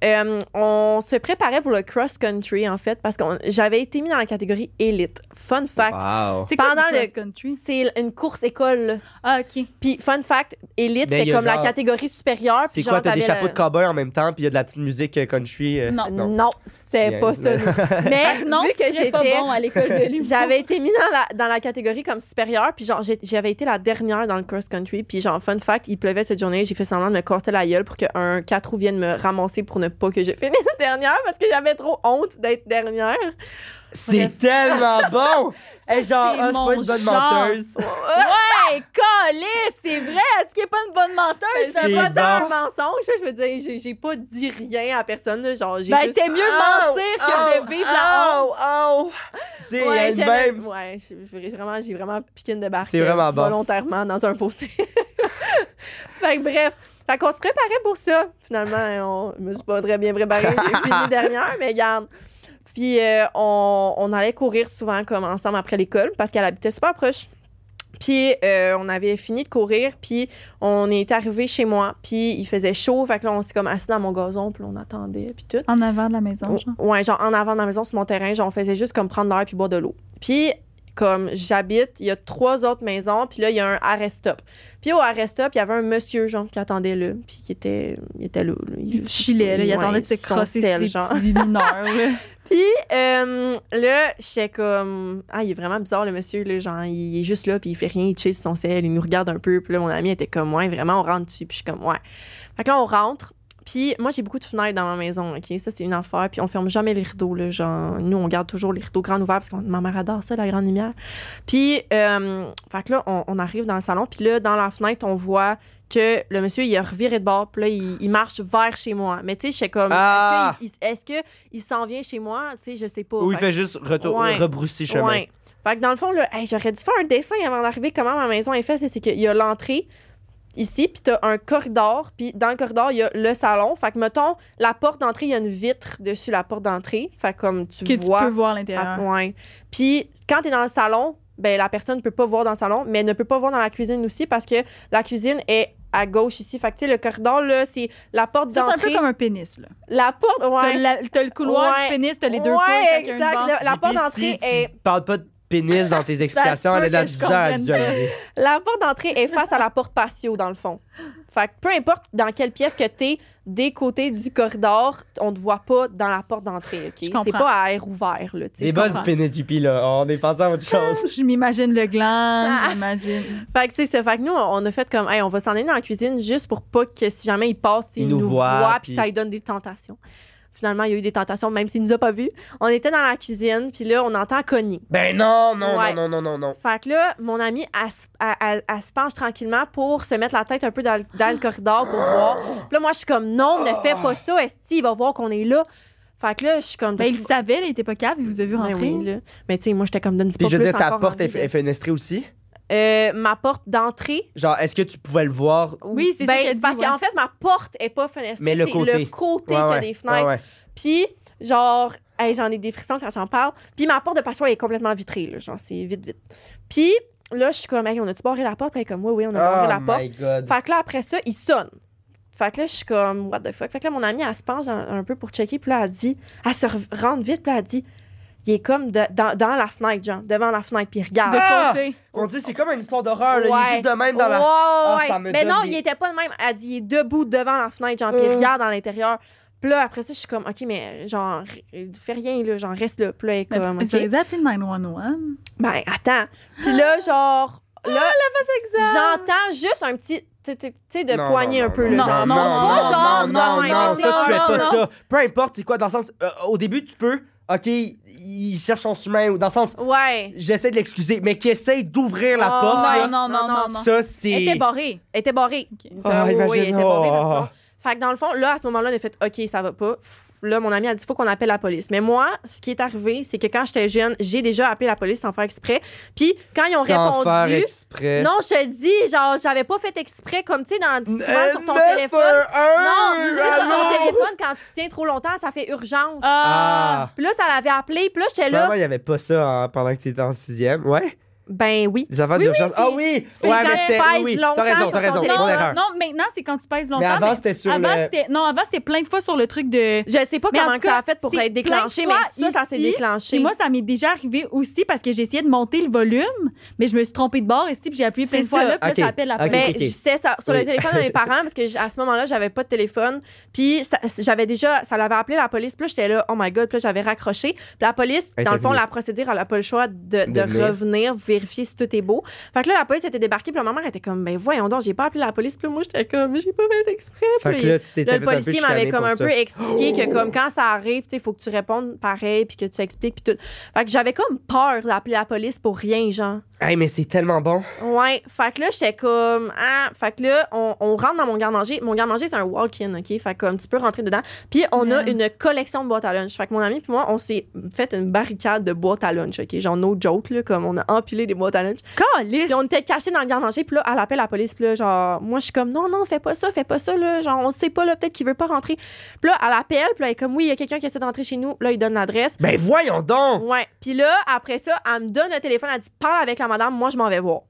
on se préparait pour le cross-country, en fait, parce que j'avais été mis dans la catégorie élite. Fun fact. Wow. C'est quoi le cross-country? C'est une course-école. Ah, OK. Puis, fun fact, élite, c'était comme genre, la catégorie supérieure. C'est quoi, t'as des chapeaux de cowboy en même temps, puis il y a de la petite musique country? Non, c'était pas ça. Mais non, vu que j'étais pas bon à l'école de l'humour. J'avais été mis dans la catégorie comme supérieure, puis genre, j'avais été la dernière dans le cross-country, puis genre, fun fact, il pleuvait cette journée, j'ai fait semblant de me corter la gueule pour qu'un 4 roues vienne me ramasser pour ne pas que je finisse dernière parce que j'avais trop honte d'être dernière. C'est tellement bon! Hey, genre, je suis pas une bonne menteuse. Ouais, collé, c'est vrai! Est-ce qu'il n'est pas une bonne menteuse? C'est pas tant un mensonge. Je veux dire, j'ai pas dit rien à personne. Genre, j'ai juste... t'es mieux mentir que de vivre la honte. Ouais, elle-même. Ouais, j'ai vraiment piqué une débarquée volontairement dans un fossé. Fait que bref... Fait qu'on se préparait pour ça. Finalement, je me suis pas très bien préparée. J'ai fini dernière, mais regarde. Puis on allait courir souvent comme ensemble après l'école parce qu'elle habitait super proche. Puis on avait fini de courir, puis on est arrivé chez moi, puis il faisait chaud. Fait que là, on s'est comme assis dans mon gazon, puis on attendait, puis tout. En avant de la maison, genre? Ouais, genre en avant de la maison, sur mon terrain. Genre, on faisait juste comme prendre l'air puis boire de l'eau. Puis... comme j'habite, il y a 3 autres maisons, puis là, il y a un arrest-stop. Puis au arrest-stop, il y avait un monsieur, genre, qui attendait là, puis il était là. Il chillait, là, il attendait de se crosser sur des petits mineurs. Puis là, j'étais comme... Ah, il est vraiment bizarre, le monsieur, là, genre, il est juste là, puis il fait rien, il chill sur son sel, il nous regarde un peu. Puis là, mon ami était comme, ouais, vraiment, on rentre dessus. Puis je suis comme, ouais. Fait que là, on rentre. Puis moi, j'ai beaucoup de fenêtres dans ma maison, OK? Ça, c'est une affaire. Puis on ferme jamais les rideaux, là, genre... Nous, on garde toujours les rideaux grands ouverts parce que ma mère adore ça, la grande lumière. Puis, fait que là, on arrive dans le salon. Puis là, dans la fenêtre, on voit que le monsieur, il a reviré de bord. Puis là, il marche vers chez moi. Mais tu sais, je sais comme... Ah! Est-ce qu'il s'en vient chez moi? Tu sais, je sais pas. Ou il fait juste rebrousser chemin. Ouais. Fait que dans le fond, là, hey, j'aurais dû faire un dessin avant d'arriver comment ma maison est faite. C'est qu'il y a l'entrée... ici, puis t'as un corridor, puis dans le corridor, il y a le salon. Fait que, mettons, la porte d'entrée, il y a une vitre dessus, la porte d'entrée. Fait que, comme tu peux voir l'intérieur. Ouais. Puis, quand t'es dans le salon, ben la personne peut pas voir dans le salon, mais elle ne peut pas voir dans la cuisine aussi, parce que la cuisine est à gauche ici. Fait que, tu sais, le corridor, là, c'est la porte d'entrée. C'est un peu comme un pénis, là. La porte, ouais. T'as le couloir du pénis, t'as les deux couilles, chacun une bande. La porte d'entrée est... Parle pas de pénis dans tes explications, elle est dans le bizarre. La porte d'entrée est face à la porte patio, dans le fond. Fait que peu importe dans quelle pièce que t'es, des côtés du corridor, on te voit pas dans la porte d'entrée, OK? C'est pas à air ouvert, là. Les bosses du pénis du pis, là, on est passé à autre chose. Je m'imagine le gland, j'imagine. Fait que c'est ça. Fait que nous, on a fait comme, hey, on va s'en aller dans la cuisine juste pour pas que si jamais il passe, il nous voit pis ça lui donne des tentations. Finalement, il y a eu des tentations, même s'il nous a pas vus. On était dans la cuisine, puis là, on entend cogner. Ben non. Fait que là, mon amie, elle se penche tranquillement pour se mettre la tête un peu dans le corridor pour voir. Puis là, moi, je suis comme, non, ne fais pas ça, Esti, il va voir qu'on est là. Fait que là, je suis comme... Ben, il savait, là, il était pas capable, il vous a vu rentrer. Ben oui, là. Mais tu sais, moi, j'étais comme, donne-y pas plus encore. Puis je veux dire, ta porte est fenestrée aussi? Ma porte d'entrée. Genre, est-ce que tu pouvais le voir? Oui, c'est ça. C'est parce qu'en fait, ma porte est pas fenestrée. Mais le côté. C'est le côté qui a des fenêtres. Ouais. Puis, genre, hey, j'en ai des frissons quand j'en parle. Puis, ma porte de patio est complètement vitrée. Là, genre, c'est vite. Puis, là, je suis comme, hey, on a-tu barré la porte? Puis, elle est comme, oui, on a barré la porte. God. Fait que là, après ça, il sonne. Fait que là, je suis comme, what the fuck? Fait que là, mon amie, elle se penche un peu pour checker. Puis là, elle dit, elle se rentre vite. Puis là, elle dit, il est comme dans la fenêtre, genre, devant la fenêtre, puis il regarde. On dit, c'est comme une histoire d'horreur, là. Ouais. Il est juste de même dans la... Mais non, il était pas de même. Elle dit, il est debout devant la fenêtre, genre, puis il regarde dans l'intérieur. Puis là, après ça, je suis comme, OK, mais genre, fais rien, là, genre, reste là. Puis là, elle est comme, OK. Tu avais appelé le 911? Ben, attends. Puis là, genre... là, j'entends juste un petit... Tu sais, de poigner un peu, le genre. Non, ça, tu fais pas ça. Peu importe, c'est quoi, dans le sens... Au début, tu peux... OK, il cherche son chemin, ou dans le sens... Ouais. J'essaie de l'excuser, mais qu'il essaie d'ouvrir la porte. Non. Ça, c'est... Elle était barrée. Okay. Elle était barrée. Parce que... Fait que dans le fond, là, à ce moment-là, on a fait « OK, ça va pas ». Là, mon ami a dit « Faut qu'on appelle la police ». Mais moi, ce qui est arrivé, c'est que quand j'étais jeune, j'ai déjà appelé la police sans faire exprès. Puis quand ils ont répondu... Sans faire exprès. Non, je te dis, genre, j'avais pas fait exprès, comme, tu sais, sur ton téléphone. Sur ton téléphone, quand tu tiens trop longtemps, ça fait urgence. Puis là, ça l'avait appelé, puis là, j'étais là... Vraiment, il y avait pas ça pendant que t'étais en sixième, ouais. Ben oui. Les affaires d'urgence. Ah oui! C'est quand tu pèses longtemps. T'as raison. Mon erreur. Non, maintenant, c'est quand tu pèses longtemps. Mais avant, c'était sur le... Non, avant, c'était plein de fois sur le truc de... Je sais pas comment ça a fait pour être déclenché, mais ça, ça s'est déclenché. Et moi, ça m'est déjà arrivé aussi parce que j'ai essayé de monter le volume, mais je me suis trompée de bord et puis j'ai appuyé plein de fois là, puis ça appelle la police. Mais j'étais sur le téléphone de mes parents parce qu'à ce moment-là, j'avais pas de téléphone. Puis j'avais déjà... Ça l'avait appelé la police. Puis là, j'étais là, oh my God. Puis là, j'avais raccroché. Puis la police, dans le fond, la procédure, elle a pas le choix de revenir vérifier si tout est beau. Fait que là, la police était débarquée, puis ma mère était comme, ben voyons donc, j'ai pas appelé la police, puis moi, j'étais comme, j'ai pas fait exprès. Fait que là, le policier m'avait comme un peu expliqué que comme quand ça arrive, tu sais, il faut que tu répondes pareil, puis que tu expliques, puis tout. Fait que j'avais comme peur d'appeler la police pour rien, genre. Hey, mais c'est tellement bon. Ouais. Fait que là, j'étais comme, ah. Fait que là, on rentre dans mon garde-manger. Mon garde-manger, c'est un walk-in, OK? Fait que comme tu peux rentrer dedans. Puis on a une collection de boîtes à lunch. Fait que mon ami puis moi, on s'est fait une barricade de boîtes à lunch, OK? Genre, no joke, là, comme on a empilé des boîtes à lunch. Puis on était cachés dans le garde-manger. Puis là, elle appelle la police. Puis là, genre, moi, je suis comme, non, fais pas ça, là. Genre, on sait pas, là, peut-être qu'il veut pas rentrer. Puis là, elle appelle. Puis là, elle est comme, oui, il y a quelqu'un qui essaie d'entrer chez nous. Là, il donne l'adresse. Ben, voyons donc! Ouais. Puis là, après ça, elle me donne le téléphone. Elle dit, parle avec la madame, moi, je m'en vais voir.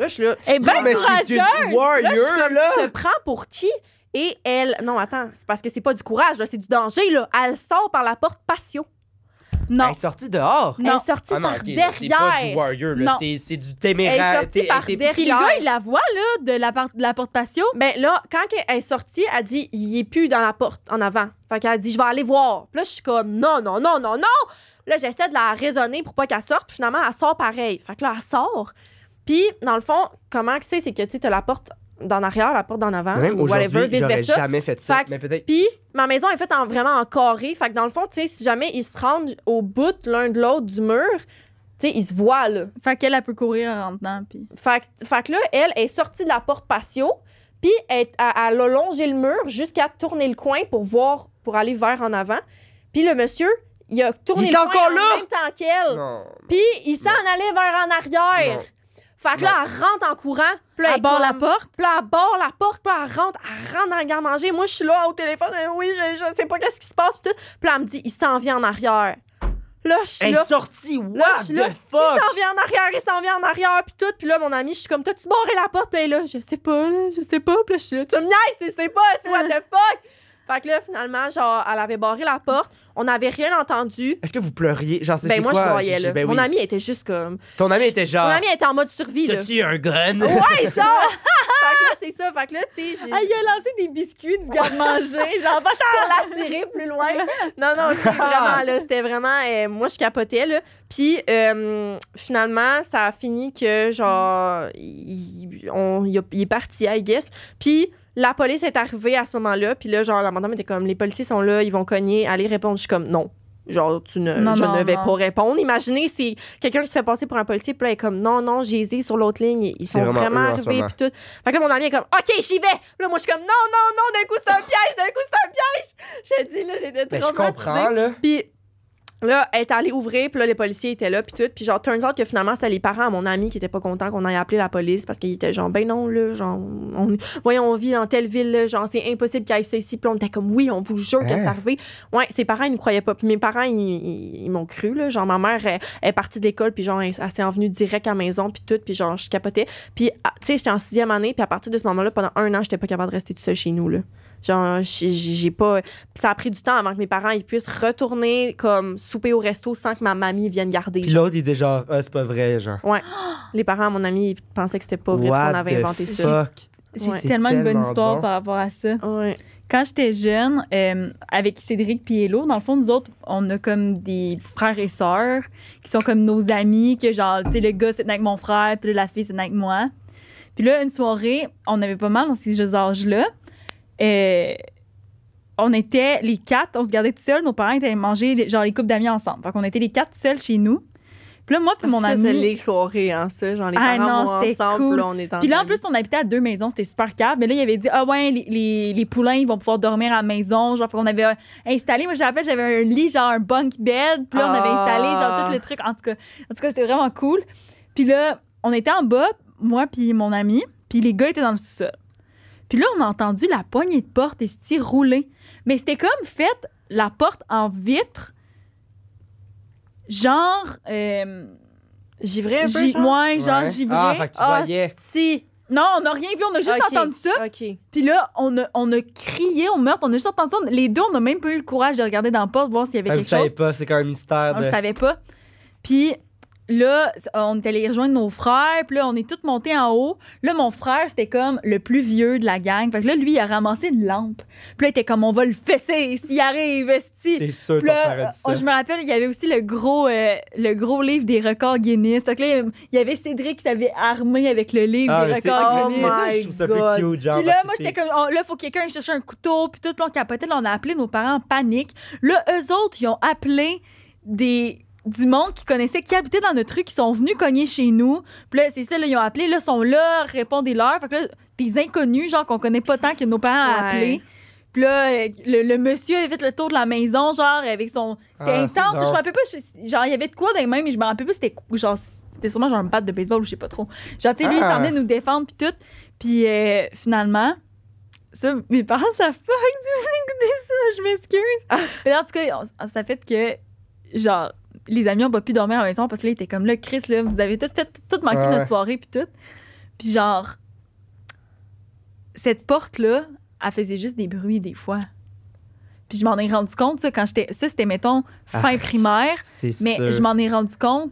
Là, je suis là. Eh ben, courageuse! Là, je suis comme, là. Tu te prends pour qui? Et elle, non, attends, c'est parce que c'est pas du courage, là, c'est du danger, là. Elle sort par la porte patio. Non. Elle est sortie dehors. Non. Elle est sortie par derrière. C'est pas du warrior, là. Non. C'est du téméraire. Elle est sortie par derrière. Puis le gars, il la voit, là, de la porte patio. Ben là, quand elle est sortie, elle dit, il est plus dans la porte en avant. Fait qu'elle dit, je vais aller voir. Puis là, je suis comme, non. Là, j'essaie de la raisonner pour pas qu'elle sorte. Puis finalement, elle sort pareil. Fait que là, elle sort. Puis, dans le fond, comment que c'est que, tu sais, t'as la porte d'en arrière, la porte d'en avant, même ou whatever, vice-versa. J'aurais jamais fait ça, mais peut-être... Puis, ma maison est faite vraiment en carré. Fait que dans le fond, tu sais, si jamais ils se rendent au bout l'un de l'autre du mur, tu sais, ils se voient, là. Fait qu'elle, elle peut courir en rentrant, puis... Fait que là, elle est sortie de la porte patio, puis elle a longé le mur jusqu'à tourner le coin pour voir, pour aller vers en avant. Puis le monsieur... Il a tourné le coin en même temps qu'elle. Puis il s'en allait vers en arrière. Non. Fait que là, elle rentre en courant. Puis là, elle barre la porte. Puis là, elle barre la porte. Puis là, elle rentre dans le garde-manger. Moi, je suis là au téléphone. Oui, je sais pas qu'est-ce qui se passe. Puis là, elle me dit, il s'en vient en arrière. Là, je suis là. Elle est sortie. What the fuck? Il s'en vient en arrière. Puis tout. Puis là, mon ami, je suis comme, toi, tu barres la porte. Puis là, je sais pas. Puis là, je suis là. Tu me niaises, tu sais pas. C'est what the fuck? Fait que là, finalement, genre, elle avait barré la porte. On n'avait rien entendu. Est-ce que vous pleuriez? Genre, c'est quoi? Ben, moi, je croyais, là. Ben, oui. Mon ami était juste comme... Ton ami était genre... Mon ami était en mode survie, là. T'as-tu un gun? Ouais, genre! Fait que là, c'est ça. Fait que là, tu sais... Ah, il a lancé des biscuits du garde-manger. Genre, pas tant pour la tirer plus loin. Non, c'est vraiment, là, c'était vraiment... moi, je capotais, là. Puis, finalement, ça a fini que, genre... Il est parti, I guess. Puis... La police est arrivée à ce moment-là, puis là, genre, la madame était comme, les policiers sont là, ils vont cogner, allez répondre. Je suis comme, non. Genre, je ne vais pas répondre. Imaginez si quelqu'un qui se fait passer pour un policier, puis là, elle est comme, non, j'ai hésité sur l'autre ligne, ils sont vraiment arrivés, puis tout. Fait que là, mon ami est comme, OK, j'y vais. Là, moi, je suis comme, non, d'un coup, c'est un piège. J'ai dit, là, j'étais trop traumatisée. Je comprends, là. Puis là, elle est allée ouvrir, puis là, les policiers étaient là, puis tout. Puis genre, turns out que finalement, c'est les parents à mon ami qui étaient pas contents qu'on aille appeler la police parce qu'ils étaient genre, ben non, là, genre, on vit dans telle ville, là, genre, c'est impossible qu'il y ait ça ici. Puis on était comme, oui, on vous jure que c'est arrivé. Ouais, ses parents, ils ne croyaient pas. Puis mes parents, ils m'ont cru, là. Genre, ma mère, elle est partie de l'école, puis genre, elle s'est envenue direct à la maison, puis tout, puis genre, je capotais. Puis, tu sais, j'étais en 6e année, puis à partir de ce moment-là, pendant 1 an, j'étais pas capable de rester toute seule chez nous, là. Genre, j'ai pas... Ça a pris du temps avant que mes parents ils puissent retourner comme souper au resto sans que ma mamie vienne garder. Puis l'autre, il était genre, c'est pas vrai, genre. Ouais. Les parents, mon ami, ils pensaient que c'était pas vrai qu'on avait inventé ça. C'est tellement une bonne histoire par rapport à ça. Ouais. Quand j'étais jeune, avec Cédric Piello, dans le fond, nous autres, on a comme des frères et sœurs qui sont comme nos amis, que genre, tu sais, le gars, c'est avec mon frère, puis la fille, c'est avec moi. Puis là, une soirée, on avait pas mal dans ces âges-là. On était les 4, on se gardait tout seuls, nos parents étaient allés manger genre les couples d'amis ensemble. Fait qu'on était les 4 tout seuls chez nous. Puis là, moi puis mon ami... Parce que c'est les soirées, hein, ça, genre les parents moi ensemble, cool. Là, on est en... Puis là, en plus, on habitait à 2 maisons, c'était super calme. Mais là, il avait dit, les poulains, ils vont pouvoir dormir à la maison. Genre, qu'on avait installé, moi, j'avais un lit, genre un bunk bed. Puis là, on avait installé, genre, tout le truc. En tout cas, c'était vraiment cool. Puis là, on était en bas, moi puis mon ami, puis les gars étaient dans le sous-sol. Puis là, on a entendu la poignée de porte et se rouler. Mais c'était comme fait la porte en vitre, genre Givré un peu, genre? Ouais, genre givré. Ah, fait que tu voyais. Si. Non, on n'a rien vu, on a juste entendu ça. Okay. Puis là, on a crié au meurtre, on a juste entendu ça. Les deux, on n'a même pas eu le courage de regarder dans la porte, voir s'il y avait quelque chose. On ne savait pas, c'est comme un mystère. On ne savait pas. Puis là, on est allé rejoindre nos frères, puis là, on est tous montés en haut. Là, mon frère, c'était comme le plus vieux de la gang. Fait que là, lui, il a ramassé une lampe. Puis là, il était comme, on va le fesser s'il arrive, esti. C'est sûr, ton frère a dit ça. Je me rappelle, il y avait aussi le gros livre des records Guinness. Fait que là, il y avait Cédric qui s'avait armé avec le livre des records Guinness. Oh my God. Je trouve ça plus cute, genre. Puis là, moi, j'étais comme, là, faut que quelqu'un aille chercher un couteau, puis tout, puis on capotait. Là, on a appelé nos parents en panique. Là, eux autres, ils ont appelé du monde qui connaissait, qui habitait dans notre rue, qui sont venus cogner chez nous. Puis là, c'est ça, là, ils ont appelé, là, sont là, répondez-leur. Fait que là, des inconnus, genre, qu'on connaît pas tant que nos parents ont appelé. Puis là, le monsieur avait fait le tour de la maison, genre, avec son... C'était intense, je me rappelle pas, genre, il y avait de quoi dans les mains, mais je me rappelle pas, c'était sûrement genre une batte de baseball ou je sais pas trop. Genre, tu sais, lui, il s'en venait nous défendre, puis tout. Puis finalement... Ça, mes parents savent pas que tu ça, je m'excuse. Mais là, en tout cas, ça fait que, genre... Les amis n'ont pas pu dormir à la maison parce que là, ils étaient comme là, Chris, là, vous avez tout manqué notre soirée, puis tout. Puis genre, cette porte-là, elle faisait juste des bruits des fois. Puis je m'en ai rendu compte, ça, quand j'étais. Ça, c'était, mettons, fin primaire. Mais sûr. Je m'en ai rendu compte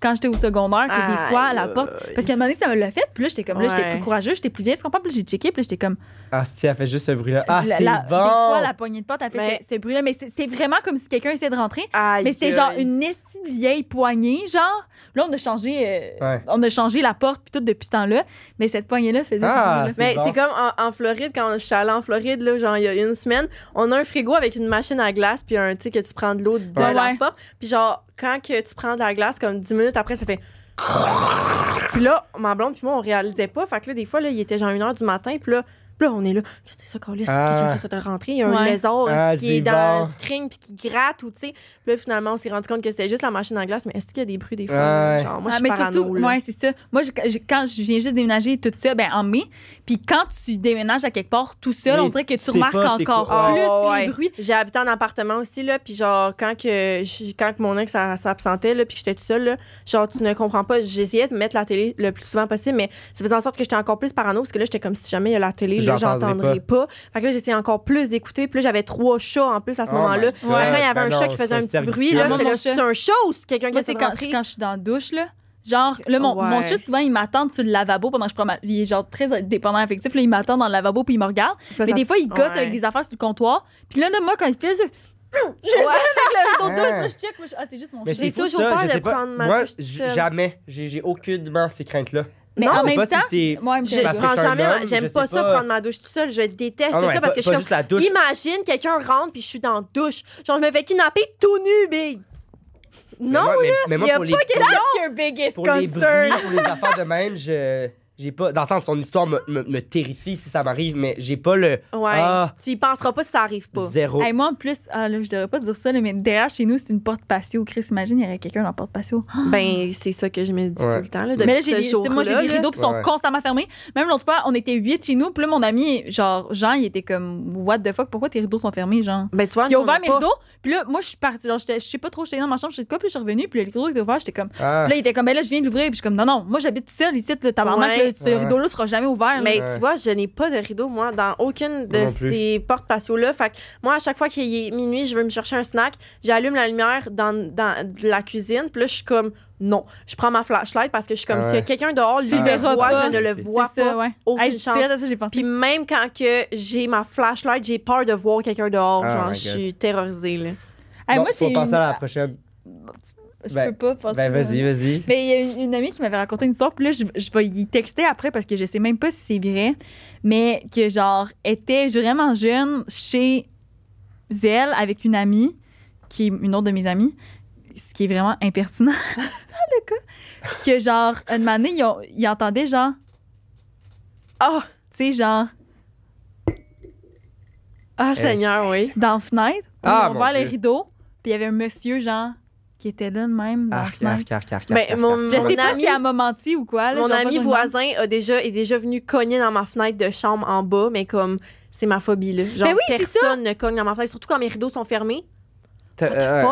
quand j'étais au secondaire que des fois, à la porte. Parce qu'à un moment donné, ça me l'a fait, puis là, j'étais comme là, j'étais plus courageuse, j'étais plus vieille, tu comprends? Puis j'ai checké, puis là, j'étais comme. Ah, si, elle fait juste ce bruit-là. Ah, c'est bon! Des fois, la poignée de porte, elle fait ce bruit-là. Mais c'était vraiment comme si quelqu'un essayait de rentrer. Aïe, mais c'était genre une estie de vieille poignée, genre. Là, on a changé, la porte puis tout depuis ce temps-là. Mais cette poignée-là faisait ce bruit-là. Mais c'est comme en Floride, quand je suis allée en Floride, là, genre il y a une semaine, on a un frigo avec une machine à glace puis un, tu sais, que tu prends de l'eau de la porte. Puis genre, quand que tu prends de la glace, comme 10 minutes après, ça fait... Puis là, ma blonde puis moi, on réalisait pas. Fait que là, des fois, là, il était genre 1h du matin, puis là... Là, on est là. Qu'est-ce que c'est ça, Carlis? Quelqu'un qui est rentré. Il y a un lézard qui est dans le screen puis qui gratte ou tu sais. Puis là, finalement, on s'est rendu compte que c'était juste la machine à glace. Mais est-ce qu'il y a des bruits des fois? Genre, moi, je suis parano. Surtout, c'est ça. Moi, quand je viens juste déménager tout ça, en mai. Puis quand tu déménages à quelque part tout seul, on dirait que tu remarques encore plus les bruits. J'ai habité en appartement aussi, là. Puis genre, quand mon ex s'absentait, là, puis que j'étais toute seule, là, genre, tu ne comprends pas. J'essayais de mettre la télé le plus souvent possible, mais ça faisait en sorte que j'étais encore plus parano parce que là, j'étais comme si jamais il y a la télé. J'entendrais pas. Fait que là, j'essayais encore plus d'écouter. Puis là, j'avais 3 chats en plus à ce moment-là. Ouais. Quand il y avait un chat qui faisait un petit bruit, là, j'étais là, c'est un chat ou c'est quelqu'un qui s'est rentré? Quand je suis dans la douche, là, genre, là, mon chat, souvent, il m'attend sur le lavabo pendant que je prends il est genre très dépendant affectif. Là, il m'attend dans le lavabo puis il me regarde. Mais des fois, il gosse avec des affaires sur le comptoir. Puis là, moi, quand il fait ça... J'ai ça avec le dos, je check. C'est juste mon chat. J'ai toujours peur de prendre ma douche. Moi, jamais. J'ai aucunement ces craintes-là. Mais non, en même temps, si je prends jamais, j'aime pas ça prendre ma douche toute seule, je déteste ça parce que je suis comme, imagine quelqu'un rentre puis je suis dans la douche, genre je me fais kidnapper tout nu, big. Non, mais moi, il y a pas question biggest concern. Pour les bruits, pour les affaires de même, j'ai pas, dans le sens, son histoire me terrifie si ça m'arrive, mais j'ai pas le... tu y penseras pas si ça arrive pas. Zéro. Hey, moi, en plus, là, je devrais pas dire ça, là, mais derrière chez nous, c'est une porte patio. Chris, imagine, il y aurait quelqu'un dans la porte patio. Ben, c'est ça que je me dis tout le temps. Là, mais là, j'ai des rideaux qui sont constamment fermés. Même l'autre fois, on était 8 chez nous, puis là, mon ami, genre, Jean, il était comme, what the fuck, pourquoi tes rideaux sont fermés, genre? Ben, tu vois, il a ouvert mes rideaux, puis là, moi, je suis partie, genre, je sais pas trop, j'étais dans ma chambre, je sais quoi, puis je suis revenue, puis le rideau était ouvert, j'étais comme, là, il était comme, ben là, je viens de l'ouvrir, puis je suis comme, non, moi, j'habite tout seul ici, le tabarnak. Ce rideau-là sera jamais ouvert. Mais tu vois, je n'ai pas de rideau, moi, dans aucune de ces portes patio-là. Fait que moi, à chaque fois qu'il est minuit, je veux me chercher un snack, j'allume la lumière dans la cuisine, puis là, je suis comme, non. Je prends ma flashlight parce que je suis comme, s'il y a quelqu'un dehors, lui, le voit, je ne le vois pas. Aucune chance. Puis même quand que j'ai ma flashlight, j'ai peur de voir quelqu'un dehors. Genre, je suis terrorisée, là. Bon, moi, faut passer à la prochaine. Je peux pas. Vas-y. Mais il y a une amie qui m'avait raconté une histoire, puis là, je vais y texter après parce que je sais même pas si c'est vrai, mais que genre, était vraiment jeune chez elle avec une amie, qui est une autre de mes amies, ce qui est vraiment impertinent dans le cas, que genre, une année, ils entendaient genre, tu sais, genre, Seigneur, oui. Dans la fenêtre, on voit les rideaux, puis il y avait un monsieur, genre, qui était là de même. Je sais pas si elle m'a menti ou quoi. Là, mon ami voisin est déjà venu cogner dans ma fenêtre de chambre en bas, mais comme, c'est ma phobie, là. Genre, personne ne cogne dans ma fenêtre, surtout quand mes rideaux sont fermés.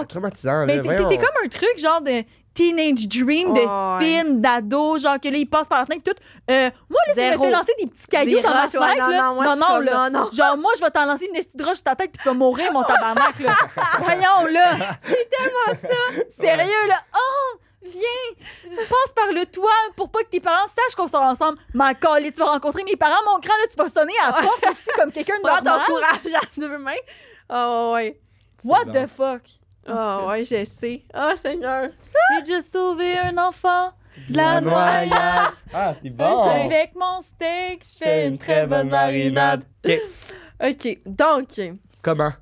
traumatisant. Mais c'est comme un truc genre de teenage dream, de film, d'ado, genre que là, ils passent par la fenêtre tout. Moi, là, si je me fais lancer des petits cailloux dans ma fenêtre, non. Genre, moi, je vais t'en lancer une esti de roche sur ta tête puis tu vas mourir, mon tabarnak, là. Voyons, là. C'est tellement ça. Sérieux, là. Oh! Viens, passe par le toit pour pas que tes parents sachent qu'on sort ensemble. Ma collée, tu vas rencontrer mes parents, mon grand, là, tu vas sonner à la porte aussi comme quelqu'un de normal. Prends ton courage à deux mains. Oh, ouais. What the fuck? Oh, ouais, je sais. Oh, Seigneur. J'ai juste sauvé un enfant de la noyade. Ah, c'est bon. Avec mon steak, je fais une très bonne marinade. OK. OK, donc. Comment?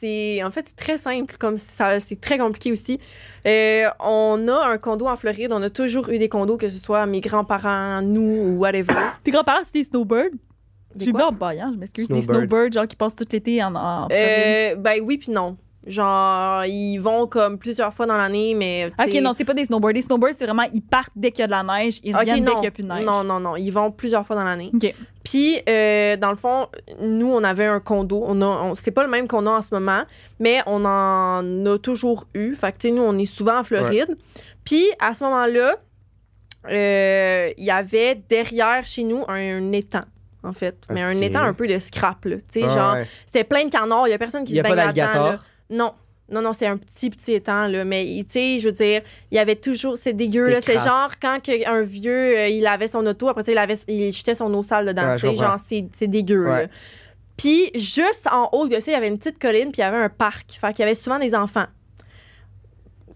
C'est très simple, comme ça, c'est très compliqué aussi. On a un condo en Floride, on a toujours eu des condos, que ce soit mes grands-parents, nous ou whatever. Tes grands-parents, c'est des snowbirds? J'ai vu en baillant, je m'excuse. Des snowbirds, genre qui passent tout l'été en Floride? Ben oui, puis non. Genre, ils vont comme plusieurs fois dans l'année, mais... OK, non, c'est pas des snowbirds. Les snowbirds, c'est vraiment, ils partent dès qu'il y a de la neige, ils reviennent dès qu'il n'y a plus de neige. Non, ils vont plusieurs fois dans l'année. OK. Puis, dans le fond, nous, on avait un condo. C'est pas le même qu'on a en ce moment, mais on en a toujours eu. Fait que, tu sais, nous, on est souvent en Floride. Ouais. Puis, à ce moment-là, il y avait derrière chez nous un étang. En fait, mais un étang un peu de scrap, là. Tu sais, c'était plein de canards. Il y a personne qui se baigne là-dedans. Non, c'est un petit étang, là. Mais, tu sais, je veux dire, il y avait toujours... C'est dégueu, là. C'est genre quand un vieux, il avait son auto, après ça, il jetait son eau sale dedans. Tu sais, genre, c'est dégueu, là. Puis, juste en haut de ça, il y avait une petite colline, puis il y avait un parc. Fait qu'il y avait souvent des enfants.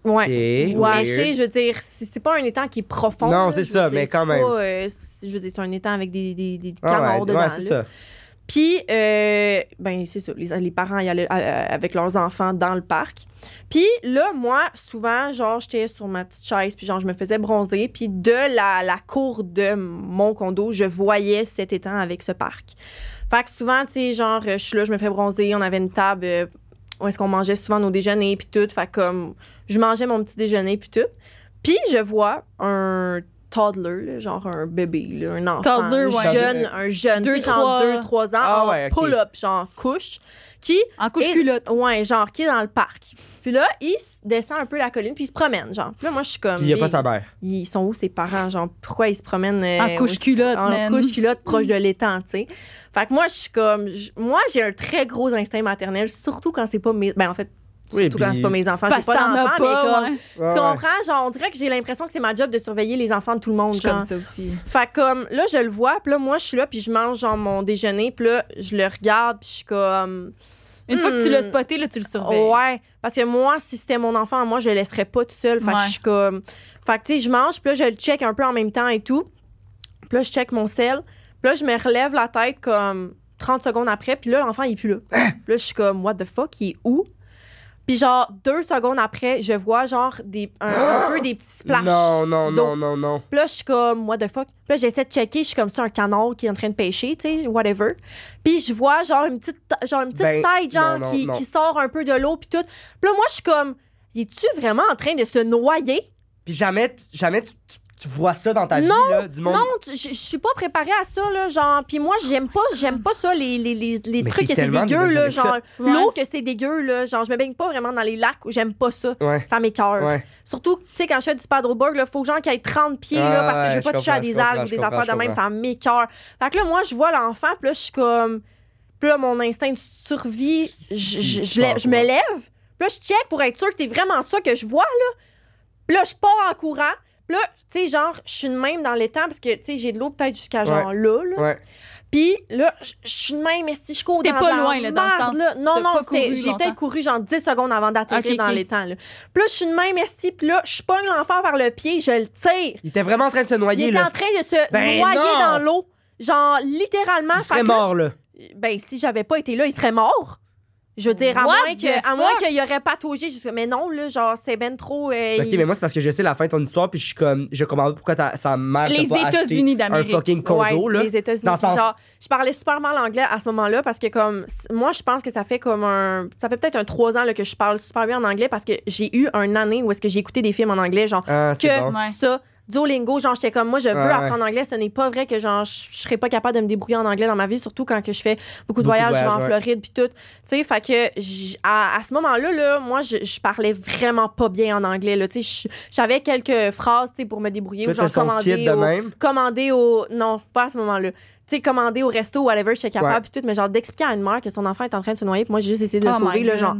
Ouais. Mais, tu sais, je veux dire, c'est pas un étang qui est profond. Non, là, c'est ça, mais quand même. Pas, je veux dire, c'est un étang avec des canards dedans, là. C'est ça. Puis, ben c'est ça, les parents y allaient avec leurs enfants dans le parc. Puis là, moi, souvent, genre, j'étais sur ma petite chaise, puis genre, je me faisais bronzer. Puis de la cour de mon condo, je voyais cet étang avec ce parc. Fait que souvent, tu sais, genre, je suis là, je me fais bronzer. On avait une table où est-ce qu'on mangeait souvent nos déjeuners, puis tout. Fait comme, je mangeais mon petit déjeuner, puis tout. Puis je vois un... toddler, là, genre un bébé, là, un enfant, un jeune, tu sais, genre 2-3 ans, pull-up, genre couche, en couche-culotte. Ouais, genre qui est dans le parc. Puis là, il descend un peu la colline, puis il se promène, genre. Puis là, moi, je suis comme... Il n'y a pas sa mère. Ils sont où, ses parents, genre? Pourquoi ils se promènent... en couche-culotte, man. En couche-culotte, proche de l'étang, tu sais. Fait que moi, je suis comme... Moi, j'ai un très gros instinct maternel, surtout quand c'est pas mes... Ben, en fait... Surtout quand c'est pas mes enfants. J'ai pas d'enfants, mais comme... Tu comprends? Genre, on dirait que j'ai l'impression que c'est ma job de surveiller les enfants de tout le monde. C'est genre comme ça aussi. Fait comme, là, je le vois, puis là, moi, je suis là, puis je mange, genre, mon déjeuner, puis là, je le regarde, puis je suis comme... Une fois que tu l'as spoté, là, tu le surveilles. Ouais, parce que moi, si c'était mon enfant, moi, je le laisserais pas tout seul. Fait que je suis comme... Fait que, tu sais, je mange, puis là, je le check un peu en même temps et tout. Puis là, je check mon sel. Puis là, je me relève la tête comme 30 secondes après, puis là, l'enfant, il est plus là. Puis là, je suis comme, what the fuck, il est où? Puis genre, 2 secondes après, je vois genre un peu des petits splashs. Non. Puis là, je suis comme, what the fuck? Puis là, j'essaie de checker, je suis comme, c'est un canard qui est en train de pêcher, tu sais, whatever. Puis je vois genre une petite tête, genre, non. qui sort un peu de l'eau, puis tout. Puis là, moi, je suis comme, es-tu vraiment en train de se noyer? Puis jamais tu vois ça dans ta vie, là, du monde? Non, je suis pas préparée à ça, là, genre... Puis moi, j'aime pas ça, les trucs que c'est dégueu, là, genre... L'eau que c'est dégueu, là, genre, je me baigne pas vraiment dans les lacs où j'aime pas ça. Ouais. Ça m'écoeure. Ouais. Surtout, tu sais, quand je fais du paddleboard, là, faut que genre qu'il y ait 30 pieds, là, parce que je veux pas toucher à des algues ou des affaires de même, ça m'écoeure. Fait que là, moi, je vois l'enfant, puis là, je suis comme... Puis là, mon instinct de survie, je me lève, puis là, je check pour être sûre que c'est vraiment ça que je vois, là. Puis là, je pars en courant. Là, tu sais, genre, je suis de même dans l'étang parce que, tu sais, j'ai de l'eau peut-être jusqu'à genre là. Ouais. Puis là, je suis de même, mais si je cours dans pas loin, là, dans le sens. Là. Non, j'ai peut-être couru genre 10 secondes avant d'atterrir dans l'étang, là. Puis là, je suis de même, puis là, je pogne l'enfant par le pied, je le tire. Il était vraiment en train de se noyer, là. Il était en train de se noyer dans l'eau. Genre, littéralement. Il serait mort, là. Ben, si j'avais pas été là, il serait mort. Je veux dire, à moins qu'il y aurait pataugé jusqu'à... Mais non, là, genre, c'est ben trop... OK, mais moi, c'est parce que je sais la fin de ton histoire, puis je suis comme... Je comprends pourquoi sa mère t'a pas acheté un fucking condo, là. Les États-Unis, genre... Je parlais super mal anglais à ce moment-là, parce que comme... Moi, je pense que ça fait comme un... Ça fait peut-être un 3 ans, là, que je parle super bien en anglais, parce que j'ai eu une année où est-ce que j'ai écouté des films en anglais, genre... Ah, c'est bon. Ça... Duolingo, genre, j'étais comme, moi, je veux apprendre anglais. Ce n'est pas vrai que, genre, je serais pas capable de me débrouiller en anglais dans ma vie, surtout quand que je fais beaucoup de voyages, je vais en Floride, puis tout. Tu sais, fait que, à ce moment-là, là, moi, je parlais vraiment pas bien en anglais, là. Tu sais, j'avais quelques phrases, tu sais, pour me débrouiller, ou genre, commander au... Non, pas à ce moment-là. Tu sais, commander au resto, whatever, je suis capable, puis tout, mais genre, d'expliquer à une mère que son enfant est en train de se noyer, puis moi, j'ai juste essayé de le sauver, là, genre,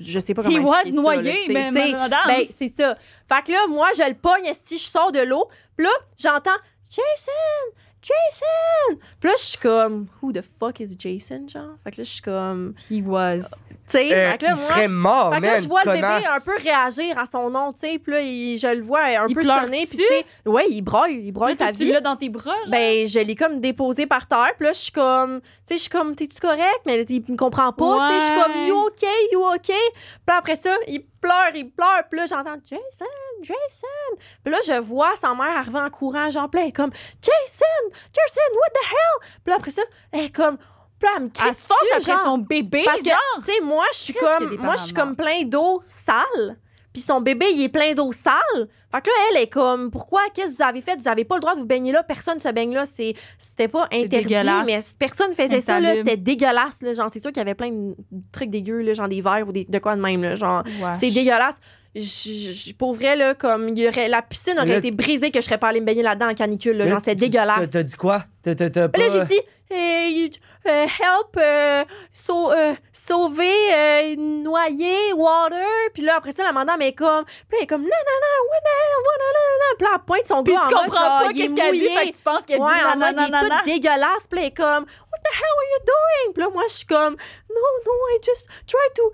je sais pas comment expliquer ça. Il was noyé, mais madame! Ben, c'est ça. Fait que là, moi, je le pogne, si je sors de l'eau, puis là, j'entends « Jason! Jason! » Puis là, je suis comme « Who the fuck is Jason? » genre. Fait que là, je suis comme « He was... » Tu sais, il serait mort, fait que là, je vois le bébé un peu réagir à son nom, tu sais, puis là, je le vois un peu sonner, puis tu sais, ouais, il broille sa vie. Tu l'as dans tes bras, genre? Ben, je l'ai comme déposé par terre, puis là, je suis comme, tu sais, je suis comme, t'es-tu correct? Mais il me comprend pas, tu sais, je suis comme, you okay? Puis après ça, il pleure, puis là, j'entends Jason. Puis là, je vois sa mère arriver en courant, genre, plein, comme, Jason, what the hell? Puis là, après ça, elle est comme, elle me crie dessus, après genre, son bébé, parce que, tu sais, moi, je suis comme plein d'eau sale, puis son bébé, il est plein d'eau sale. Fait que là, elle est comme, pourquoi, qu'est-ce que vous avez fait? Vous avez pas le droit de vous baigner là, personne se baigne là, c'était pas interdit, mais personne faisait ça, là, c'était dégueulasse, là, genre, c'est sûr qu'il y avait plein de trucs dégueux, là, genre des verres ou de quoi de même, là, genre, c'est dégueulasse. Pour vrai, là, comme la piscine aurait été brisée, que je serais pas allée me baigner là-dedans en canicule, là, genre, c'était dégueulasse. T'as dit quoi? Là, j'ai dit... help, sauver, noyer, water. Puis là, après ça, la madame est comme... Puis elle est comme... Puis là, elle pointe son gars en mode... Puis tu comprends pas qu'est-ce qu'elle dit, fait que tu penses qu'elle dit nanana. Il est tout dégueulasse. Puis elle est comme... What the hell are you doing? Puis là, moi, je suis comme... No, I just try to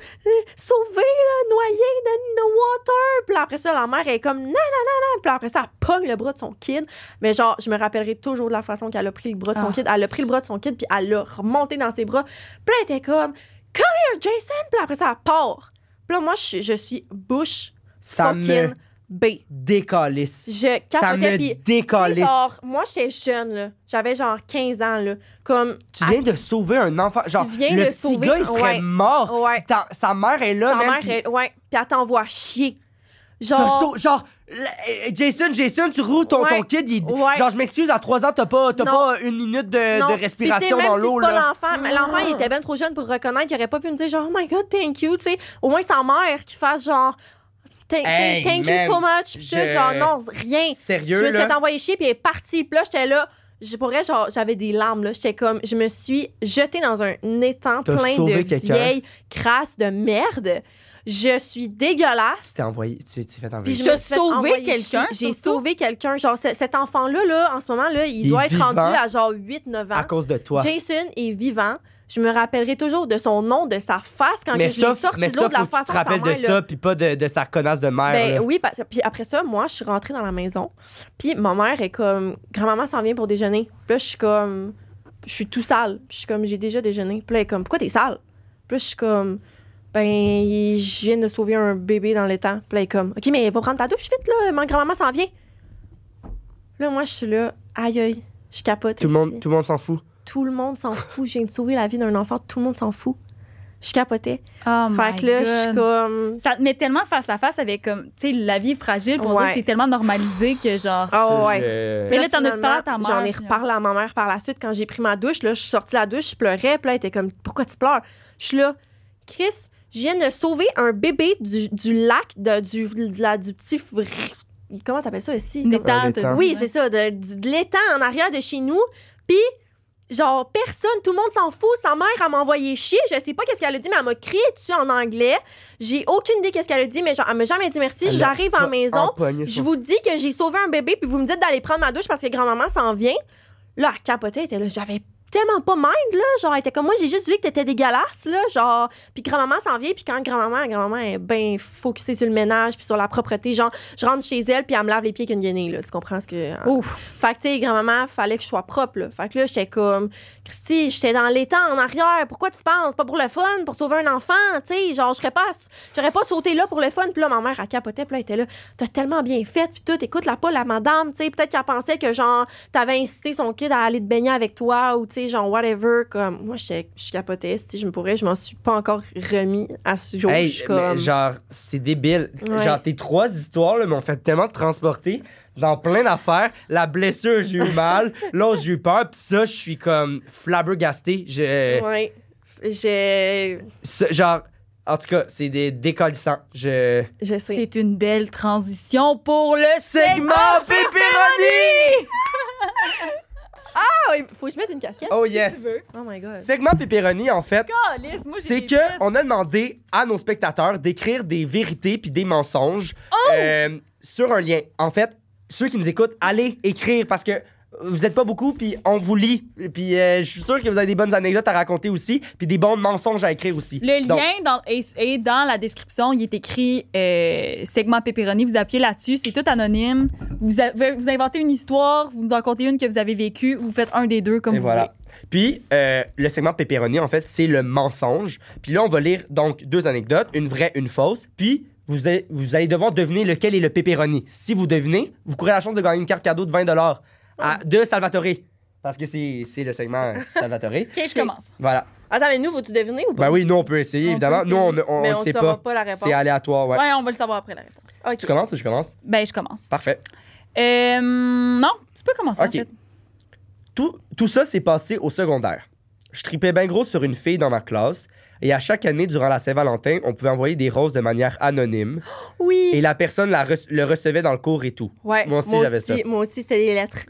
sauver, noyer the water. Puis là, après ça, la mère est comme... Nanana. Puis là, après ça, elle pogne le bras de son kid. Mais genre, je me rappellerai toujours de la façon qu'elle a pris le bras de son kid. Elle a pris le bras de son kid, puis elle l'a remonté dans ses bras. Puis elle était comme « Come here, Jason! » Puis après ça, elle part. Puis là, moi, je suis bouche fucking bée. Décalisse. Ça me décalisse. Genre, moi, j'étais jeune, là. J'avais genre 15 ans, là. Comme... Tu viens de sauver un enfant. Genre, le petit gars, il serait mort. Ouais. Sa mère est là, Puis elle t'envoie chier. Genre... Jason, tu roules ton kid. Genre, je m'excuse, à 3 ans, t'as pas une minute de respiration dans l'eau. Même si c'est pas l'enfant, mais l'enfant, il était bien trop jeune pour reconnaître qu'il aurait pas pu me dire, genre, oh my God, thank you, tu sais. Au moins, sa mère qui fasse, genre, thank you so much. Puis genre, non, rien. Sérieux, je me suis envoyé chier, puis elle est partie. Puis là, j'étais là. Pour vrai, genre, j'avais des larmes, là. J'étais comme, je me suis jetée dans un étang plein de vieilles crasses de merde. Je suis dégueulasse. Tu t'es fait envoyer. Puis je me suis sauvé quelqu'un. J'ai sauvé quelqu'un. Genre, cet enfant-là, là, en ce moment-là, il doit être rendu à genre 8-9 ans. À cause de toi. Jason est vivant. Je me rappellerai toujours de son nom, de sa face quand je l'ai sorti de l'eau, de la façon de sa mère. Mais ça, tu te rappelles de ça, puis pas de sa connasse de mère. Ben oui, puis après ça, moi, je suis rentrée dans la maison. Puis ma mère est comme... Grand-maman s'en vient pour déjeuner. Puis là, je suis comme... Je suis tout sale. Je suis comme, j'ai déjà déjeuné. Puis là, elle est comme, pourquoi t'es sale? Puis là, je suis comme... Ben, je viens de sauver un bébé dans l'étang. Puis là, elle est comme, OK, mais va prendre ta douche vite, là. Ma grand-maman s'en vient. Là, moi, je suis là, aïe, je capote. Tout le monde s'en fout. Tout le monde s'en fout. Je viens de sauver la vie d'un enfant. Tout le monde s'en fout. Je capotais. Oh fait que là, God. Je suis comme... Ça te met tellement face à face avec, comme, tu sais, la vie est fragile. Pour dire que c'est tellement normalisé que, genre... Oh, ouais. Mais là, t'en as parlé à ta mère. J'en ai reparlé à ma mère par la suite. Quand j'ai pris ma douche, là, je suis sortie de la douche, je pleurais. Puis là, elle était comme, pourquoi tu pleures? Je suis là, Chris... Je viens de sauver un bébé du lac, du petit... Comment t'appelles ça ici? L'étang. Oui, c'est ça, de l'étang en arrière de chez nous. Puis, genre, personne, tout le monde s'en fout. Sa mère, elle m'a envoyé chier. Je sais pas qu'est-ce qu'elle a dit, mais elle m'a crié dessus en anglais. J'ai aucune idée qu'est-ce qu'elle a dit, mais genre, elle m'a jamais dit merci. J'arrive en maison, je vous dis que j'ai sauvé un bébé, puis vous me dites d'aller prendre ma douche parce que grand-maman s'en vient. Là, elle capotait, elle était là, j'avais tellement pas mind, là. Genre, elle était comme, moi, j'ai juste vu que t'étais dégueulasse, là. Genre, puis grand-maman s'en vient, puis quand grand-maman est bien focusée sur le ménage, puis sur la propreté. Genre, je rentre chez elle, puis elle me lave les pieds qu'une guenille, là. Tu comprends ce que. Ouf. Fait que, tu sais, grand-maman, fallait que je sois propre, là. Fait que là, j'étais comme, Christy, j'étais dans l'étang en arrière. Pourquoi tu penses? Pas pour le fun, pour sauver un enfant, tu sais. Genre, j'aurais pas sauté là pour le fun, puis là, ma mère, elle capotait, puis là, elle était là. T'as tellement bien fait, puis tout. Écoute-la pas, la madame, tu sais. Peut-être qu'elle pensait que, genre, t'avais incité son kid à aller te baigner avec toi, ou, tu sais, passé, genre whatever, comme moi je capotais, si je me pourrais, je m'en suis pas encore remis à ce jour. Hey, je suis comme... genre c'est débile, ouais. Genre tes trois histoires là m'ont fait tellement transporter dans plein d'affaires, la blessure j'ai eu mal, l'autre j'ai eu peur, pis ça je suis comme flabbergasté, ouais, genre en tout cas, c'est des décollissants. Je sais. C'est une belle transition pour le segment Pépéroni! Ah, il faut que je mette une casquette. Oh yes. Si tu veux. Oh my God. Segment Pépéroni, en fait, c'est que on a demandé à nos spectateurs d'écrire des vérités puis des mensonges sur un lien. En fait, ceux qui nous écoutent, allez écrire parce que vous êtes pas beaucoup, puis on vous lit. Puis je suis sûre que vous avez des bonnes anecdotes à raconter aussi, puis des bons mensonges à écrire aussi. Le lien est dans la description. Il est écrit segment Pépéroni. Vous appuyez là-dessus. C'est tout anonyme. Vous inventez une histoire, vous nous en contez une que vous avez vécue, vous faites un des deux comme vous voulez. Puis, le segment Pépéroni, en fait, c'est le mensonge. Puis là, on va lire donc deux anecdotes, une vraie, une fausse. Puis, vous allez devoir deviner lequel est le Pépéroni. Si vous devinez, vous courez la chance de gagner une carte cadeau de 20$ de Salvatore, parce que c'est le segment Salvatore. OK, je commence. Voilà. Attends, mais nous, faut-tu deviner ou pas? Ben oui, nous, on peut essayer, évidemment. Nous, on sait pas la réponse. C'est aléatoire, ouais. Ouais, on va le savoir après la réponse. Okay. Tu commences ou je commence? Ben, je commence. Parfait. Non, tu peux commencer, en fait. Tout ça s'est passé au secondaire. Je tripais bien gros sur une fille dans ma classe, et à chaque année, durant la Saint-Valentin, on pouvait envoyer des roses de manière anonyme. Oui! Et la personne le recevait dans le cours et tout. Ouais, moi aussi, j'avais ça. Moi aussi, c'était des lettres.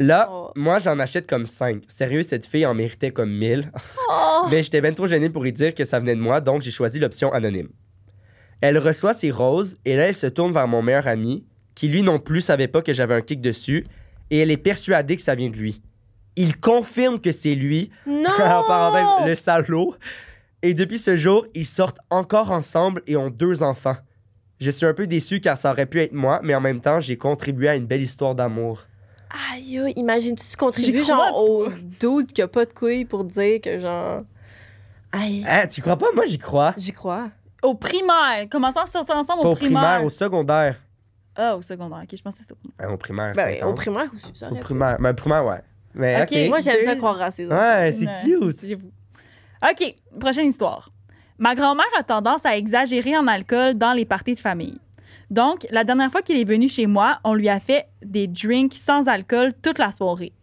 Là, moi, j'en achète comme 5. Sérieux, cette fille en méritait comme 1000. Mais j'étais ben trop gênée pour lui dire que ça venait de moi, donc j'ai choisi l'option anonyme. Elle reçoit ses roses et là, elle se tourne vers mon meilleur ami, qui lui non plus savait pas que j'avais un kick dessus, et elle est persuadée que ça vient de lui. Il confirme que c'est lui. Non! En parenthèse, le salaud. Et depuis ce jour, ils sortent encore ensemble et ont 2 enfants. Je suis un peu déçue car ça aurait pu être moi, mais en même temps, j'ai contribué à une belle histoire d'amour. Aïe, imagine-tu tu contribues genre au dude qui a pas de couilles pour dire que genre... Aïe. Hein, tu crois pas? Moi, j'y crois. J'y crois. Au primaire. Commençons à sortir ensemble au primaire. Au primaire, au secondaire. Ah, au secondaire. OK, je pensais que c'était au primaire. Hein, au primaire, ben, c'est au primaire ou ça? Au primaire. Ben, au primaire, ouais. Mais, OK, moi, j'aime ça croire à ces enfants. Ouais, c'est cute. OK, prochaine histoire. Ma grand-mère a tendance à exagérer en alcool dans les parties de famille. Donc, la dernière fois qu'il est venu chez moi, on lui a fait des drinks sans alcool toute la soirée.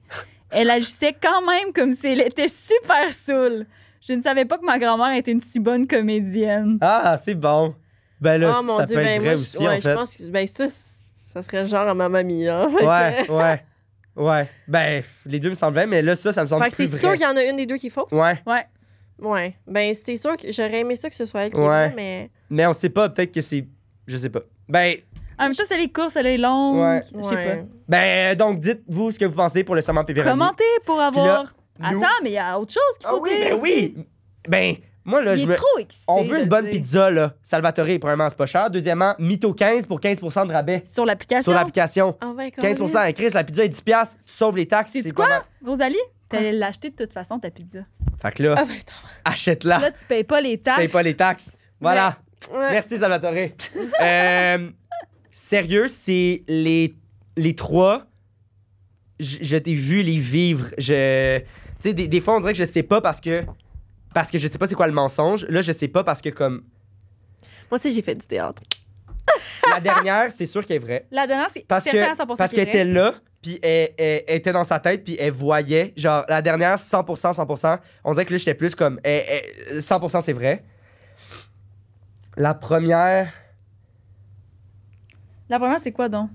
Elle agissait quand même comme si elle était super saoule. Je ne savais pas que ma grand-mère était une si bonne comédienne. Ah, c'est bon. Ben là, ça peut être vrai aussi, en fait. Je pense que ça serait genre à ma mamie. Ouais. Ben, les deux me semblent vrai, mais là, ça me semble plus vrai. Fait que c'est sûr qu'il y en a une des deux qui est fausse? Ouais. Ben, c'est sûr que j'aurais aimé ça que ce soit elle qui est vraie, mais... Mais on sait pas, peut-être que c'est... Je sais pas. Ben. En même temps, c'est les courses, elle est longue. Je sais pas. Ben, donc, dites-vous ce que vous pensez pour le segment Pépéroni. Commentez pour avoir. Là, attends, mais il y a autre chose qu'il faut dire. Oui. Ben, moi, là, trop excité. On veut une bonne pizza, là. Salvatore, premièrement, c'est pas cher. Deuxièmement, Mytho15 pour 15% de rabais. Sur l'application. 15% à Chris, la pizza est 10$. Tu sauves les taxes. C'est quoi, Rosalie? T'allais l'acheter de toute façon, ta pizza. Fait que là, achète-la. Là, tu payes pas les taxes. Voilà. Ouais. Merci, Salvatore. Sérieux, c'est les trois. Je t'ai vu les vivre. Tu sais, des fois, on dirait que je sais pas parce que je sais pas c'est quoi le mensonge. Là, je sais pas parce que comme... Moi aussi, j'ai fait du théâtre. La dernière, c'est sûr qu'elle est vraie. La dernière, c'est certain à 100% parce qu'elle était là, puis elle était dans sa tête, puis elle voyait. Genre, la dernière, 100%. On dirait que là, j'étais plus comme... 100%, c'est vrai. La première, c'est quoi, donc?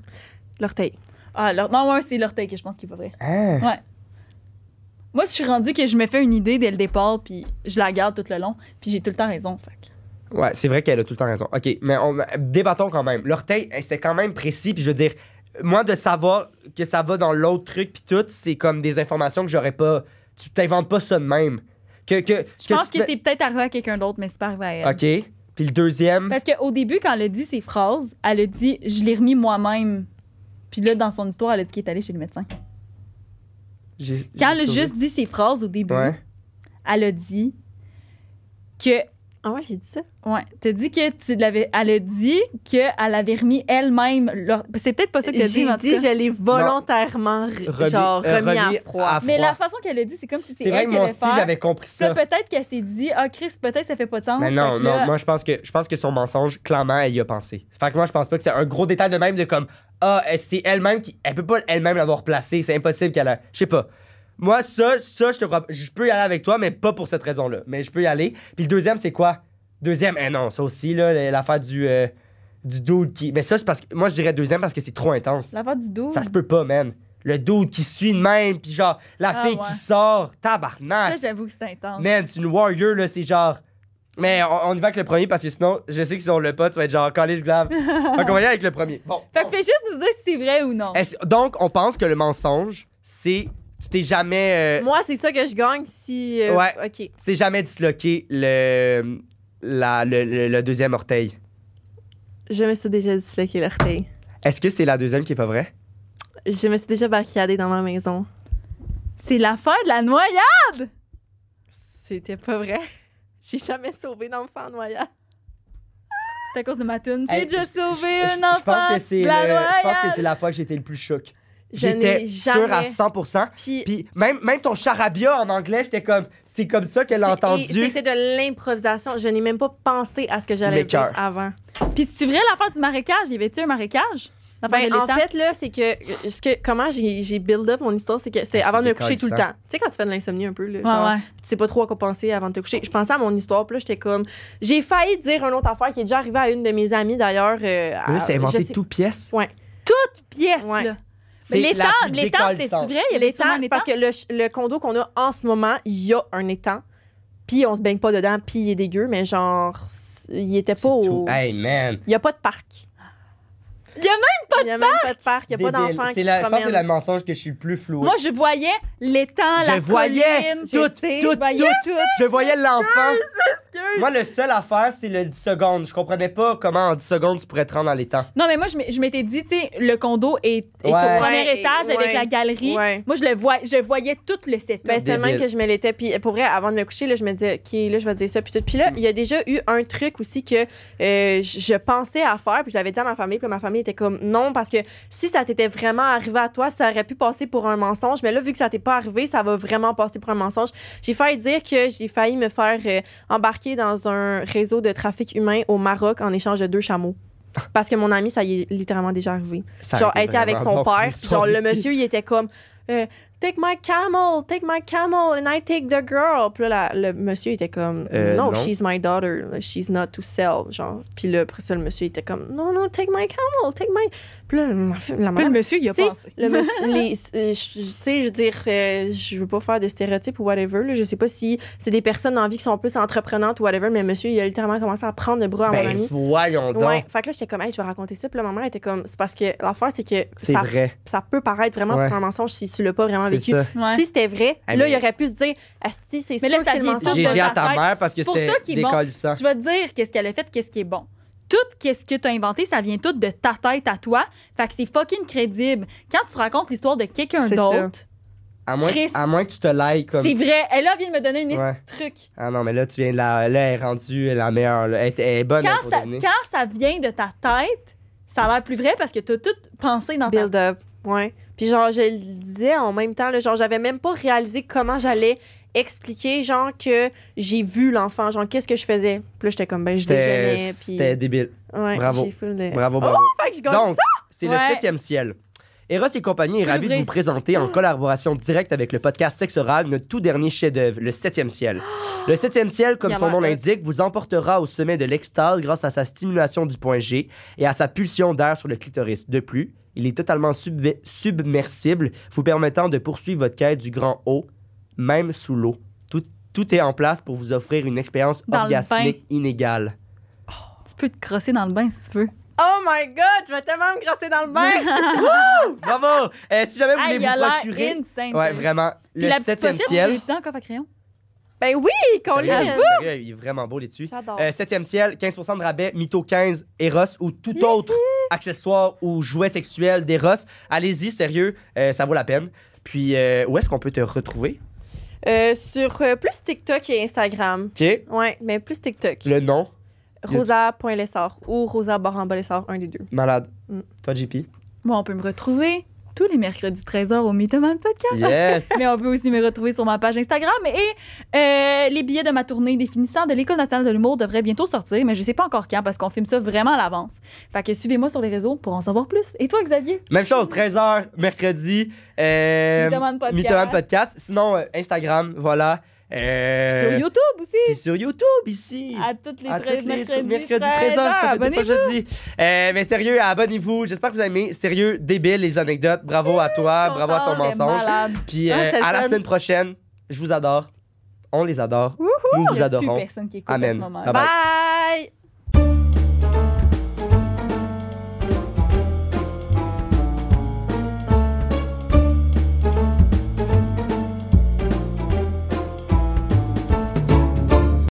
L'orteil. Ah, non, moi, c'est l'orteil que je pense qu'il est pas vrai. Hein? Ouais. Moi, je suis rendue que je me fais une idée dès le départ, puis je la garde tout le long, puis j'ai tout le temps raison, fait. Ouais, c'est vrai qu'elle a tout le temps raison. OK, mais débattons quand même. L'orteil, c'était quand même précis, puis je veux dire, moi, de savoir que ça va dans l'autre truc, puis tout, c'est comme des informations que j'aurais pas... Tu t'inventes pas ça de même. Je pense que c'est peut-être arrivé à quelqu'un d'autre, mais c'est pas arrivé à elle. OK. Puis le deuxième... Parce qu'au début, quand elle a dit ses phrases, elle a dit « je l'ai remis moi-même ». Puis là, dans son histoire, elle a dit qu'elle est allée chez le médecin. Quand elle a juste dit ses phrases au début, elle a dit que Ah ouais, j'ai dit ça? Ouais. T'as dit que tu l'avais. Elle a dit qu'elle avait remis elle-même. Leur... C'est peut-être pas ça que t'as dit, en tout cas. J'ai dit, je l'ai volontairement remis à froid. Mais la façon qu'elle a dit, c'est comme si c'était elle qui allait faire. C'est vrai que moi aussi, j'avais compris ça. Peut-être qu'elle s'est dit, ah, Chris, peut-être ça fait pas de sens. Mais non, non. Là... Moi, je pense que son mensonge, clairement, elle y a pensé. Fait que moi, je pense pas que c'est un gros détail de même de comme, ah, c'est elle-même qui. Elle peut pas elle-même l'avoir placé. C'est impossible qu'elle a. Je sais pas. Moi, ça, je te crois. Je peux y aller avec toi, mais pas pour cette raison-là. Mais je peux y aller. Puis le deuxième, c'est quoi? Deuxième, non, ça aussi, là, l'affaire du dude qui... Mais ça, c'est parce que... Moi, je dirais deuxième parce que c'est trop intense. L'affaire du dude? Ça se peut pas, man. Le dude qui suit de même, puis genre, la fille qui sort, tabarnak. Ça, j'avoue que c'est intense. Man, c'est une warrior, là, c'est genre... Mais on y va avec le premier parce que sinon, je sais qu'ils ont le pot, tu vas être genre calé, Xav. Fait qu'on va y aller avec le premier. Bon. Fait que fais juste nous dire si c'est vrai ou non. Donc, on pense que le mensonge, c'est... Tu t'es jamais... Moi, c'est ça que je gagne si... ouais. OK. Tu t'es jamais disloqué le deuxième orteil. Je me suis déjà disloqué l'orteil. Est-ce que c'est la deuxième qui est pas vraie? Je me suis déjà barricadée dans ma maison. C'est la fin de la noyade! C'était pas vrai. J'ai jamais sauvé d'enfant en noyade. C'est à cause de ma toune. J'ai déjà sauvé un enfant de la noyade! Je pense que c'est la fois que j'étais le plus choqué. J'étais sûre à 100%. Puis même ton charabia en anglais, j'étais comme... C'est comme ça qu'elle a entendu. C'était de l'improvisation. Je n'ai même pas pensé à ce que j'allais dire avant. Puis c'est vrai l'affaire du marécage? Y avait-tu un marécage? En fait, là, c'est que... Comment j'ai build up mon histoire, c'est que c'était avant de me coucher tout le temps. Tu sais, quand tu fais de l'insomnie un peu, là, genre, tu sais pas trop à quoi penser avant de te coucher. Je pensais à mon histoire, puis là, j'étais comme... J'ai failli dire une autre affaire qui est déjà arrivée à une de mes amies, d'ailleurs. Là, c'est inventé toute pièce. Ouais. Toute pièce, là. Mais l'étang, c'est-tu vrai? Il y a l'étang, c'est parce que le condo qu'on a en ce moment, il y a un étang, puis on se baigne pas dedans, puis il est dégueu, mais genre, il était pas au... Hey, man! Il y a pas de parc. Il y a même pas de parc! Il y a pas d'enfants qui se promènent. Je pense que c'est le mensonge que je suis le plus floué. Moi, je voyais l'étang, la colline. Je voyais tout. Je voyais l'enfant. Moi, le seul affaire, c'est le 10 secondes. Je comprenais pas comment en 10 secondes, tu pourrais te rendre dans les temps. Non, mais moi, je m'étais dit, tu sais, le condo est au premier étage avec la galerie. Ouais. Moi, je voyais tout le setup. Ben, c'est tellement que je me l'étais. Puis pour vrai, avant de me coucher, là, je me disais, OK, là, je vais dire ça. Puis tout. Puis là, il y a déjà eu un truc aussi que je pensais à faire. Puis je l'avais dit à ma famille. Puis ma famille était comme, non, parce que si ça t'était vraiment arrivé à toi, ça aurait pu passer pour un mensonge. Mais là, vu que ça t'est pas arrivé, ça va vraiment passer pour un mensonge. J'ai failli dire que j'ai failli me faire embarquer dans un réseau de trafic humain au Maroc en échange de 2 chameaux. Parce que mon ami, ça y est littéralement déjà arrivé. Ça genre, elle était avec son père. Genre, le monsieur, il était comme take my camel, and I take the girl. Puis là, le monsieur était comme no, she's my daughter, she's not to sell. Genre, puis là, après ça, le monsieur était comme non, take my camel, take my. Puis là, le monsieur, il a pensé. Le monsieur, tu sais, je veux dire, je veux pas faire de stéréotypes ou whatever. Là, je sais pas si c'est des personnes en vie qui sont plus entreprenantes ou whatever, mais monsieur, il a littéralement commencé à prendre le bras à mon ami. Voyons donc. Ouais, fait que là, j'étais comme, hey, je vais raconter ça. Puis là, maman, elle était comme, c'est parce que l'affaire, c'est que ça, vrai. Ça peut paraître vraiment pour un mensonge si tu l'as pas vraiment vécu. Si c'était vrai, là, il aurait pu se dire, asti, c'est sûr que c'est le mensonge. J'ai à ta mère parce que c'était décalissant. Je vais te dire qu'est-ce qu'elle a fait, qu'est-ce qui est bon. Tout ce que tu as inventé, ça vient tout de ta tête à toi. Fait que c'est fucking crédible. Quand tu racontes l'histoire de quelqu'un d'autre... À moins que tu te l'ailles comme... C'est vrai. Elle là, vient de me donner une liste de trucs. Ah non, mais là, tu viens de la... Là, elle est rendue la meilleure. Là. Elle est bonne. Quand ça vient de ta tête, ça a l'air plus vrai parce que tu as tout pensé dans ta... Build up, ouais. Puis genre, je le disais en même temps, là, genre, j'avais même pas réalisé comment j'allais... expliquer, genre, que j'ai vu l'enfant, genre, qu'est-ce que je faisais. Puis là, j'étais comme, ben, je déjeunais. Puis... C'était débile. Ouais, bravo. Bravo. Oh, fait que je gagne ça! Donc, c'est le 7e ciel. Eros et compagnie est ravi de vous présenter en collaboration directe avec le podcast Sexe Oral notre tout dernier chef-d'œuvre, le 7e ciel. Le 7e ciel, comme son nom l'indique, vous emportera au sommet de l'extase grâce à sa stimulation du point G et à sa pulsion d'air sur le clitoris. De plus, il est totalement submersible, vous permettant de poursuivre votre quête du grand haut, même sous l'eau. Tout est en place pour vous offrir une expérience orgasmique inégale. Oh, tu peux te crosser dans le bain si tu veux. Oh my God, je vais tellement me crosser dans le bain! Bravo! Si jamais vous voulez vous procurer... Ouais, vraiment. Le 7e ciel... Tu l'as dit encore à crayon? Ben oui, qu'on l'a vu! Il est vraiment beau, les dessus. J'adore. 7e ciel, 15% de rabais, Mytho15, Eros ou tout autre accessoire ou jouet sexuel d'Eros. Allez-y, sérieux, ça vaut la peine. Puis, où est-ce qu'on peut te retrouver? Sur plus TikTok et Instagram. OK. Ouais, mais plus TikTok. Le nom? Rosa.Lessard ou Rosa_Lessard, un des deux. Malade. Mm. Toi, JP? Bon, on peut me retrouver tous les mercredis 13h au Me The Man Podcast. Yes! Mais on peut aussi me retrouver sur ma page Instagram. Et les billets de ma tournée définissant de l'École nationale de l'humour devraient bientôt sortir, mais je ne sais pas encore quand parce qu'on filme ça vraiment à l'avance. Fait que suivez-moi sur les réseaux pour en savoir plus. Et toi, Xavier? Même chose, 13h, mercredi. Me The Man Podcast. Me The Man Podcast. Sinon, Instagram, voilà. Sur YouTube aussi. Puis sur YouTube ici. À toutes les mercredi 13h, ça fait 2 fois jeudi. Mais sérieux, abonnez-vous. J'espère que vous aimez. Sérieux, débile les anecdotes. Bravo à toi, bravo à ton mensonge. Puis à la semaine prochaine. Je vous adore. On les adore. Woohoo! Nous vous adorons. Amen. Bye.